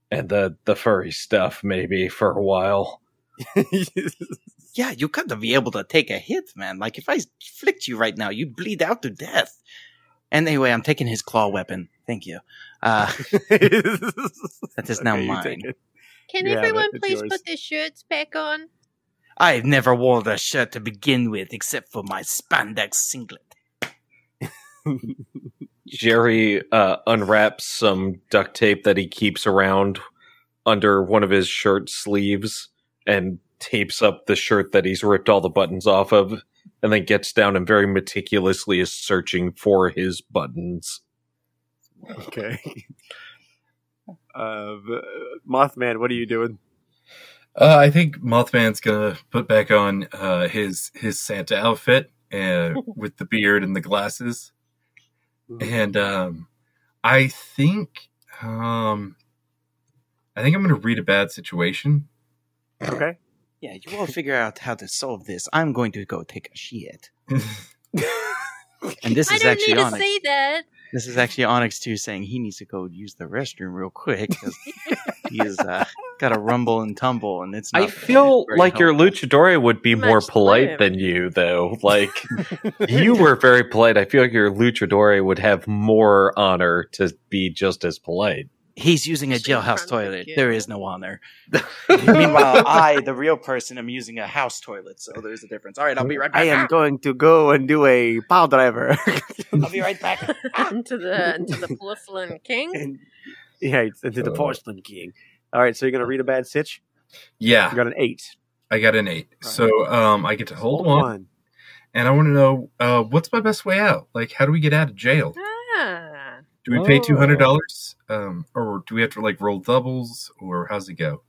and the, the furry stuff maybe for a while. Yeah, you got to be able to take a hit, man. Like if I flicked you right now, you'd bleed out to death. And anyway, I'm taking his claw weapon. Thank you. Uh, that is okay, now mine. Can yeah, everyone please yours. Put their shirts back on? I've never worn a shirt to begin with, except for my spandex singlet. Jerry uh, unwraps some duct tape that he keeps around under one of his shirt sleeves and tapes up the shirt that he's ripped all the buttons off of, and then gets down and very meticulously is searching for his buttons. Okay. uh, Mothman, what are you doing? Uh, I think Mothman's gonna put back on uh, his his Santa outfit uh, with the beard and the glasses, and um, I think um, I think I'm gonna read a bad situation. Okay. Yeah, you all figure out how to solve this. I'm going to go take a shit. And this is I don't actually need to Onyx. Say that. This is actually Onyx too, saying he needs to go use the restroom real quick because he's uh, got a rumble and tumble, and it's. Not I feel like helpful. Your luchador would be Much more polite than you, though. Like you were very polite. I feel like your luchador would have more honor to be just as polite. He's using a jailhouse toilet. There is no honor. Meanwhile, I, the real person, am using a house toilet, so there's a difference. All right, I'll be right back. I am going to go and do a pile driver. I'll be right back. into the into the porcelain king? And, yeah, it's into the porcelain king. All right, so you're going to read a bad sitch? Yeah. You got an eight. I got an eight. Right. So um, I get to hold, hold on. on. And I want to know, uh, what's my best way out? Like, how do we get out of jail? Ah. Do we pay two hundred dollars? Um, or do we have to like roll doubles, or how's it go?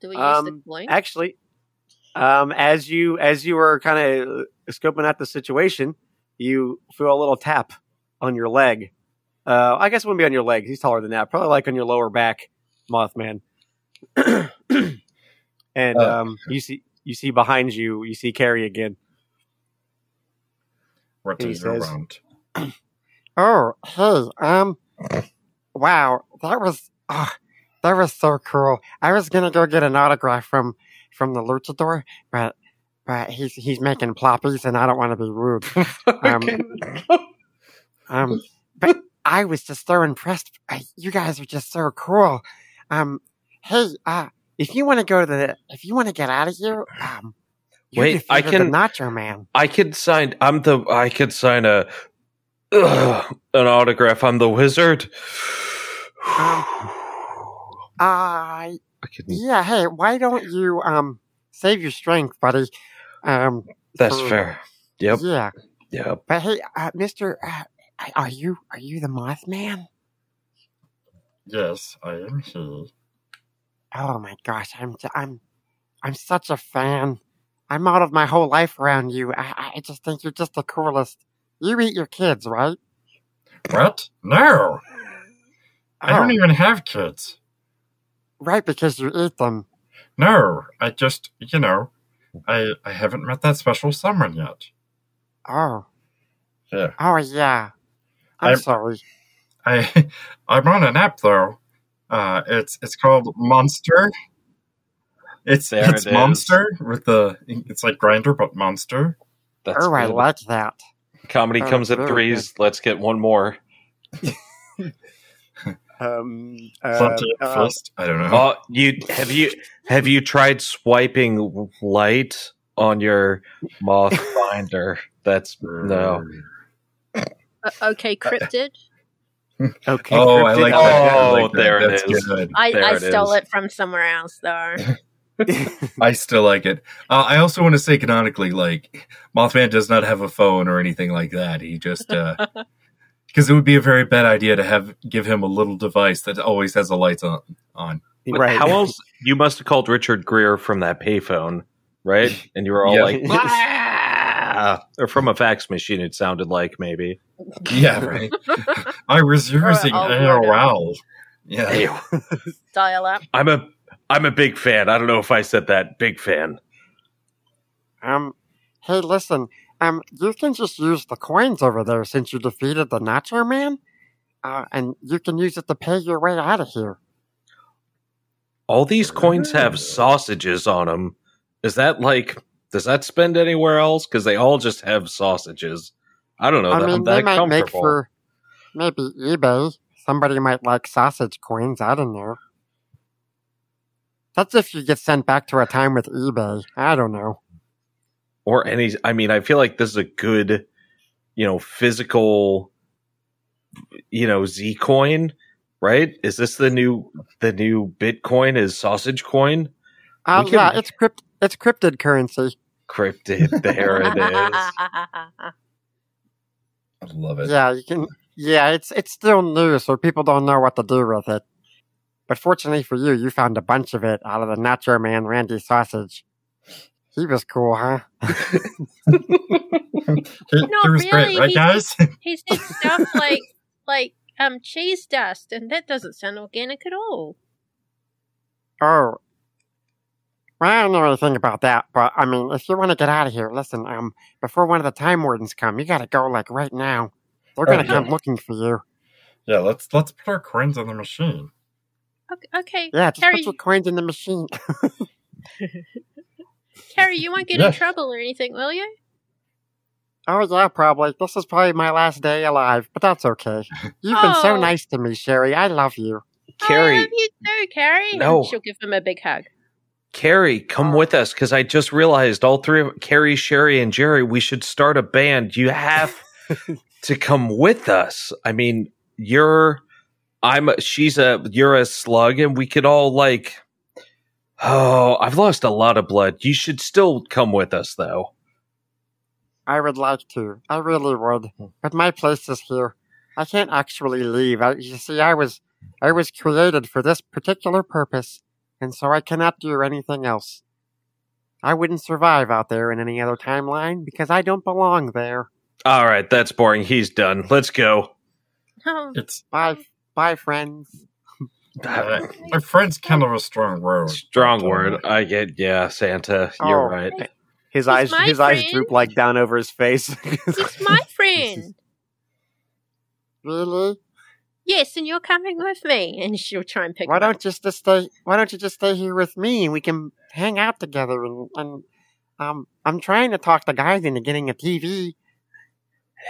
Do we um, use the coin? Actually, um, as you as you were kind of scoping out the situation, you feel a little tap on your leg. Uh, I guess it wouldn't be on your leg. He's taller than that. Probably like on your lower back, Mothman. And uh, um, you see you see behind you. You see Carrie again. What is around? Oh, hey, um. Wow, that was oh, that was so cool. I was gonna go get an autograph from from the luchador, but but he's he's making ploppies, and I don't want to be rude. Um, um, but I was just so impressed. I, you guys are just so cool. Um, hey, uh, if you want to go to the, if you want to get out of here, um, wait, I can Nacho Man. I could sign. I'm the. I could sign a. Ugh, an autograph on the wizard. um, uh, yeah, hey, why don't you um save your strength, buddy? Um, that's for, fair. Yep. Yeah. Yep. But hey, uh, Mister, uh, are you are you the Mothman? Yes, I am he. Oh my gosh, I'm I'm I'm such a fan. I'm out of my whole life around you. I I just think you're just the coolest. You eat your kids, right? What? No! Oh. I don't even have kids. Right, because you eat them. No, I just, you know, I, I haven't met that special someone yet. Oh. Yeah. Oh, yeah. I'm, I'm sorry. I, I'm on an app, though. Uh, it's it's called Monster. It's, there it's it Monster is. With the, it's like Grindr, but Monster. That's oh, cool. I like that. Comedy oh, comes at oh, threes. Okay. Let's get one more. um, uh, first, uh, I don't know. Oh, you have you have you tried swiping light on your moth finder? That's no. Uh, okay, cryptid. Okay. Oh, cryptid. I like that. Oh, I like that. There That's it is. Good. I, there I it stole is. It from somewhere else, though. I still like it. Uh, I also want to say canonically, like, Mothman does not have a phone or anything like that. He just, uh, because it would be a very bad idea to have give him a little device that always has the lights on. on. Right. How else? You must have called Richard Greer from that payphone, right? And you were all yeah. like, ah! Or from a fax machine, it sounded like, maybe. Yeah, right. I was using A O L. Yeah. Dial up. I'm a I'm a big fan. I don't know if I said that. Big fan. Um, hey, listen. Um, you can just use the coins over there since you defeated the Nacho Man, uh, and you can use it to pay your way out of here. All these coins have sausages on them. Is that like? Does that spend anywhere else? Because they all just have sausages. I don't know. I that, mean, that they might make for maybe eBay. Somebody might like sausage coins. I don't know. That's if you get sent back to a time with eBay. I don't know. Or any, I mean, I feel like this is a good, you know, physical, you know, Z coin, right? Is this the new, the new Bitcoin is sausage coin? Oh, uh, yeah, it's crypt, it's cryptid currency. Cryptid, there it is. I love it. Yeah, you can, yeah, it's, it's still new, so people don't know what to do with it. But fortunately for you, you found a bunch of it out of the Nacho Man Randy Sausage. He was cool, huh? No, really. Great, right, he, guys? He, he did stuff like like um cheese dust, and that doesn't sound organic at all. Oh, Well, I don't know anything about that, but, I mean, if you want to get out of here, listen, um, before one of the Time Wardens come, you gotta go, like, right now. They're gonna oh, yeah. come looking for you. Yeah, let's let's put our coins on the machine. Okay. okay. Yeah, just Carrie, put your coins in the machine. Carrie, you won't get yeah. in trouble or anything, will you? Oh, yeah, probably. This is probably my last day alive, but that's okay. You've oh. been so nice to me, Sherry. I love you. Carrie. I love you too, Carrie. No. And she'll give him a big hug. Carrie, come with us, because I just realized all three of Carrie, Sherry, and Jerry, we should start a band. You have to come with us. I mean, you're, I'm, she's a, you're a slug, and we could all, like, oh, I've lost a lot of blood. You should still come with us, though. I would like to. I really would. But my place is here. I can't actually leave. I, you see, I was I was created for this particular purpose, and so I cannot do anything else. I wouldn't survive out there in any other timeline, because I don't belong there. All right, that's boring. He's done. Let's go. Oh. It's bye, bye, friends. Uh, my friend's kind of a strong word. Strong word. I get, yeah, Santa, you're oh. right. His he's eyes his friend. eyes droop like down over his face. He's my friend. Really? Yes, and you're coming with me. And she'll try and pick why him don't up. Just stay why don't you just stay here with me and we can hang out together and, and um I'm trying to talk the guys into getting a T V.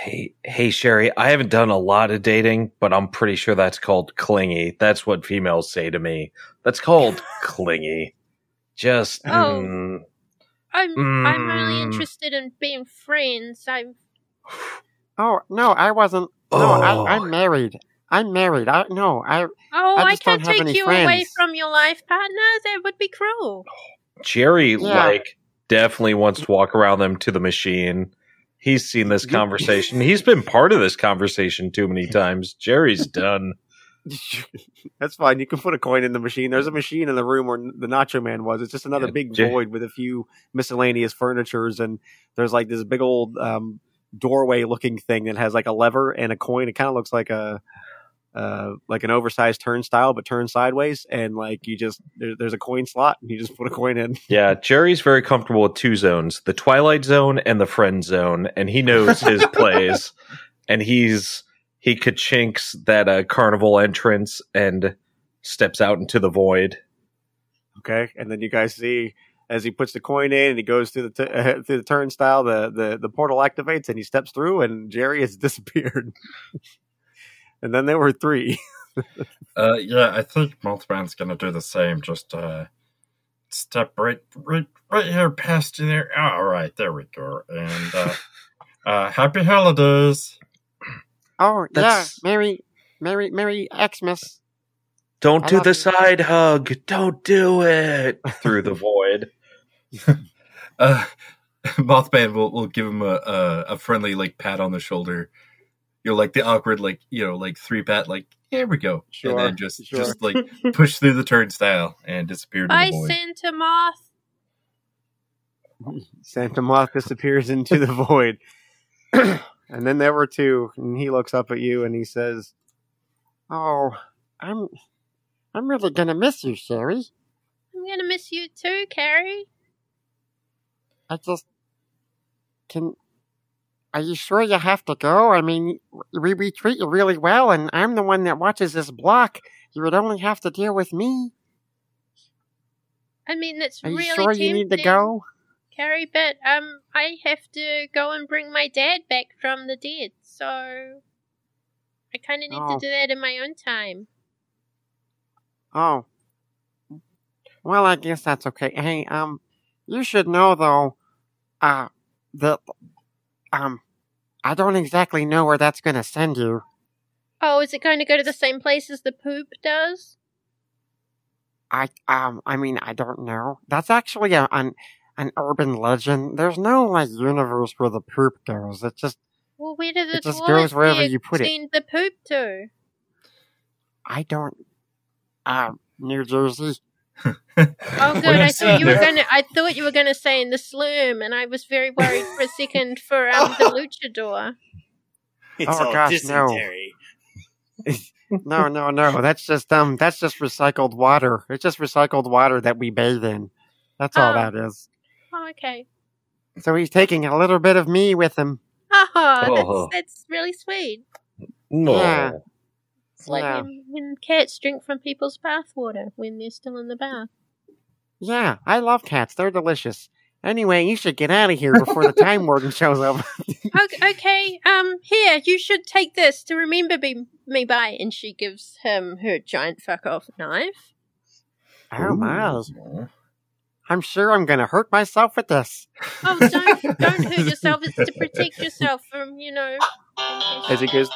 Hey hey Sherry, I haven't done a lot of dating, but I'm pretty sure that's called clingy. That's what females say to me. That's called clingy. Just oh. mm, I'm mm. I'm only interested in being friends. I'm. Oh no, I wasn't. No, oh. I, I'm married. I'm married. I no, I. Oh, I, I can't take you friends. away from your life partner. That would be cruel. Jerry, yeah. like, definitely wants to walk around them to the machine. He's seen this conversation. He's been part of this conversation too many times. Jerry's done. That's fine. You can put a coin in the machine. There's a machine in the room where the Nacho Man was. It's just another yeah, big Jay. void with a few miscellaneous furnitures, and there's like this big old um, doorway-looking thing that has like a lever and a coin. It kind of looks like a uh, like an oversized turnstile, but turned sideways. And like you just there, there's a coin slot, and you just put a coin in. Yeah, Jerry's very comfortable with two zones: the Twilight Zone and the Friend Zone, and he knows his plays, and he's. He ka-chinks that uh, carnival entrance and steps out into the void. Okay, and then you guys see as he puts the coin in and he goes through the t- uh, through the turnstile, the, the the portal activates and he steps through, and Jerry has disappeared. And then there were three. uh, yeah, I think Mothman's gonna do the same. Just uh, step right, right, right here past you there. All right, there we go. And uh, uh, happy holidays. Oh, That's, yeah, Merry, Merry, Merry Xmas. Don't I do the you. side hug. Don't do it. Through the void. uh, Mothman will will give him a, a, a friendly, like, pat on the shoulder. You're like the awkward, like, you know, like, three pat, like, here we go. Sure, and then just, sure. just like, push through the turnstile and disappear Bye, into the void. Santa Moth. Santa Moth disappears into the void. And then there were two, and he looks up at you and he says, "Oh, I'm, I'm really gonna miss you, Sherry. I'm gonna miss you too, Carrie. I just can. Are you sure you have to go? I mean, we, we treat you really well, and I'm the one that watches this block. You would only have to deal with me. I mean, that's really tempting. Are you sure you need to go?" Carrie, but um, I have to go and bring my dad back from the dead, so I kind of need oh. to do that in my own time. Oh, well, I guess that's okay. Hey, um, you should know though, uh, the um, I don't exactly know where that's gonna send you. Oh, is it going to go to the same place as the poop does? I um, I mean, I don't know. That's actually a. An, An urban legend. There's no like universe where the poop goes. It just well, where do the it just goes wherever you put it. The poop to. I don't. Uh, New Jersey. Oh, good. I thought you were gonna. I thought you were gonna say in the slum, and I was very worried for a second for um, the luchador. It's oh all gosh, dysentery. no. no, no, no. That's just um. That's just recycled water. It's just recycled water that we bathe in. That's oh. all that is. Oh, okay. So he's taking a little bit of me with him. Oh, oh. That's, that's really sweet. No. Yeah. It's like yeah. when, when cats drink from people's bathwater when they're still in the bath. Yeah, I love cats. They're delicious. Anyway, you should get out of here before the Time Warden shows up. okay, okay, um, here, you should take this to remember me, me by. And she gives him her giant fuck-off knife. Oh, Miles. I'm sure I'm going to hurt myself with this. Oh, don't, don't hurt yourself. It's to protect yourself from, you know. As it goes...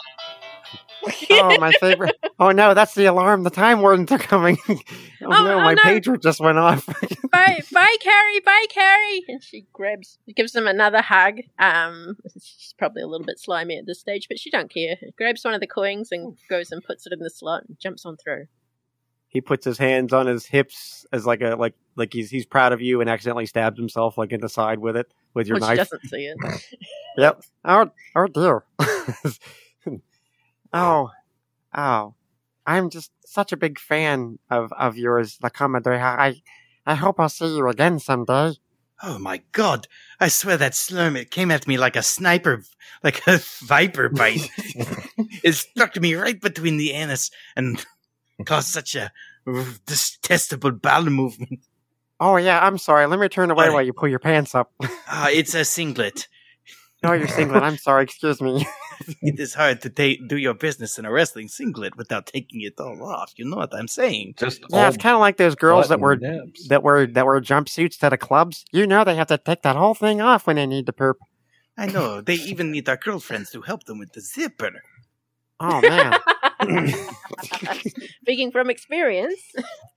oh, my favorite. Oh, no, that's the alarm. The Time Wardens are coming. oh, oh, no, oh, my no. pager just went off. bye, bye, Carrie. Bye, Carrie. And she grabs, gives him another hug. Um, she's probably a little bit slimy at this stage, but she don't care. Grabs one of the coins and goes and puts it in the slot and jumps on through. He puts his hands on his hips as like a like like he's he's proud of you and accidentally stabs himself like in the side with it with your well, knife. She doesn't see it. yep. Oh, oh dear. Oh, oh, I'm just such a big fan of, of yours, La Comadreja. I, I hope I'll see you again someday. Oh, my God. I swear that slurm, it came at me like a sniper, like a viper bite. It struck me right between the anus and caused such a detestable bowel movement. Oh, yeah, I'm sorry. Let me turn away uh, while you pull your pants up. Ah, uh, it's a singlet. No, your singlet. I'm sorry. Excuse me. It is hard to ta- do your business in a wrestling singlet without taking it all off. You know what I'm saying? Just yeah, it's kind of like those girls that wear nibs. that wear that wear jumpsuits to the clubs. You know, they have to take that whole thing off when they need to poop. I know. They even need our girlfriends to help them with the zipper. Oh man! Speaking from experience,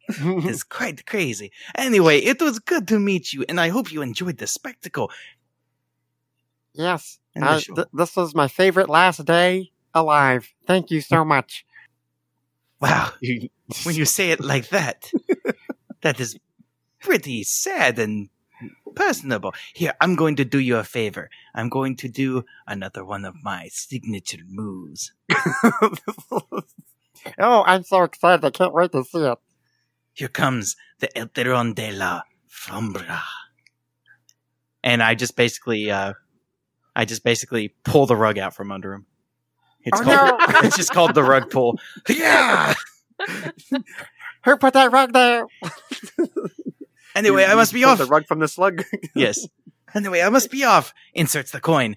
it's quite crazy. Anyway, it was good to meet you, and I hope you enjoyed the spectacle. Yes, uh, th- this was my favorite last day alive. Thank you so much. Wow, when you say it like that, that is pretty sad and personable. Here, I'm going to do you a favor. I'm going to do another one of my signature moves. Oh, I'm so excited. I can't wait to see it. Here comes the El Tirón de la Sombra. And I just basically... Uh, I just basically pull the rug out from under him. It's oh, called, no. It's just called the rug pull. Yeah! Who put that rug there? Anyway, you, I must be off. The rug from the slug? Yes. Anyway, I must be off. Inserts the coin.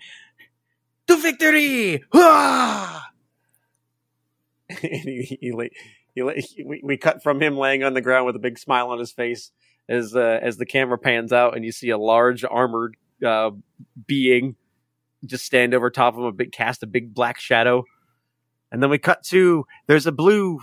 To victory! And he, he, he, he, we, we cut from him laying on the ground with a big smile on his face as uh, as the camera pans out and you see a large armored uh, being just stand over top of him, a big cast, a big black shadow. And then we cut to, there's a blue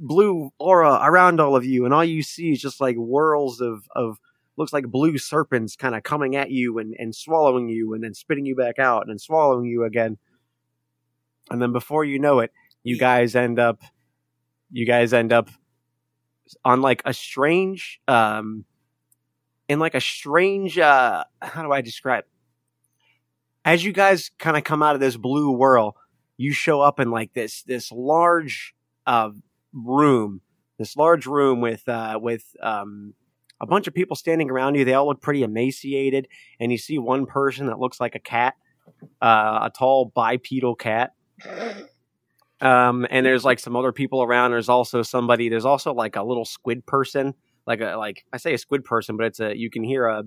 blue aura around all of you, and all you see is just like whirls of, of looks like blue serpents kind of coming at you and, and swallowing you and then spitting you back out and then swallowing you again. And then before you know it, you guys end up, you guys end up on like a strange, um, in like a strange, uh, how do I describe it? As you guys kind of come out of this blue whirl, you show up in like this this large uh, room, this large room with uh, with um, a bunch of people standing around you. They all look pretty emaciated, and you see one person that looks like a cat, uh, a tall bipedal cat. Um, and there's like some other people around. There's also somebody. There's also like a little squid person, like a like I say a squid person, but it's a you can hear a.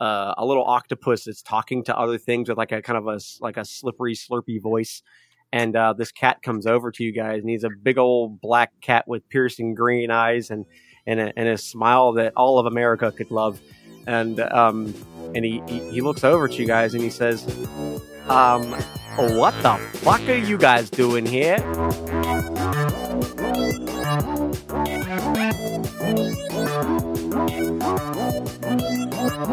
Uh, a little octopus that's talking to other things with like a kind of a like a slippery, slurpy voice, and uh, this cat comes over to you guys, and he's a big old black cat with piercing green eyes and and a, and a smile that all of America could love, and um and he, he he looks over to you guys and he says, um, what the fuck are you guys doing here? Thank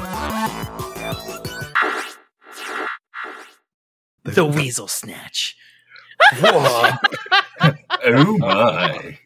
The weasel snatch. Whoa. Oh my.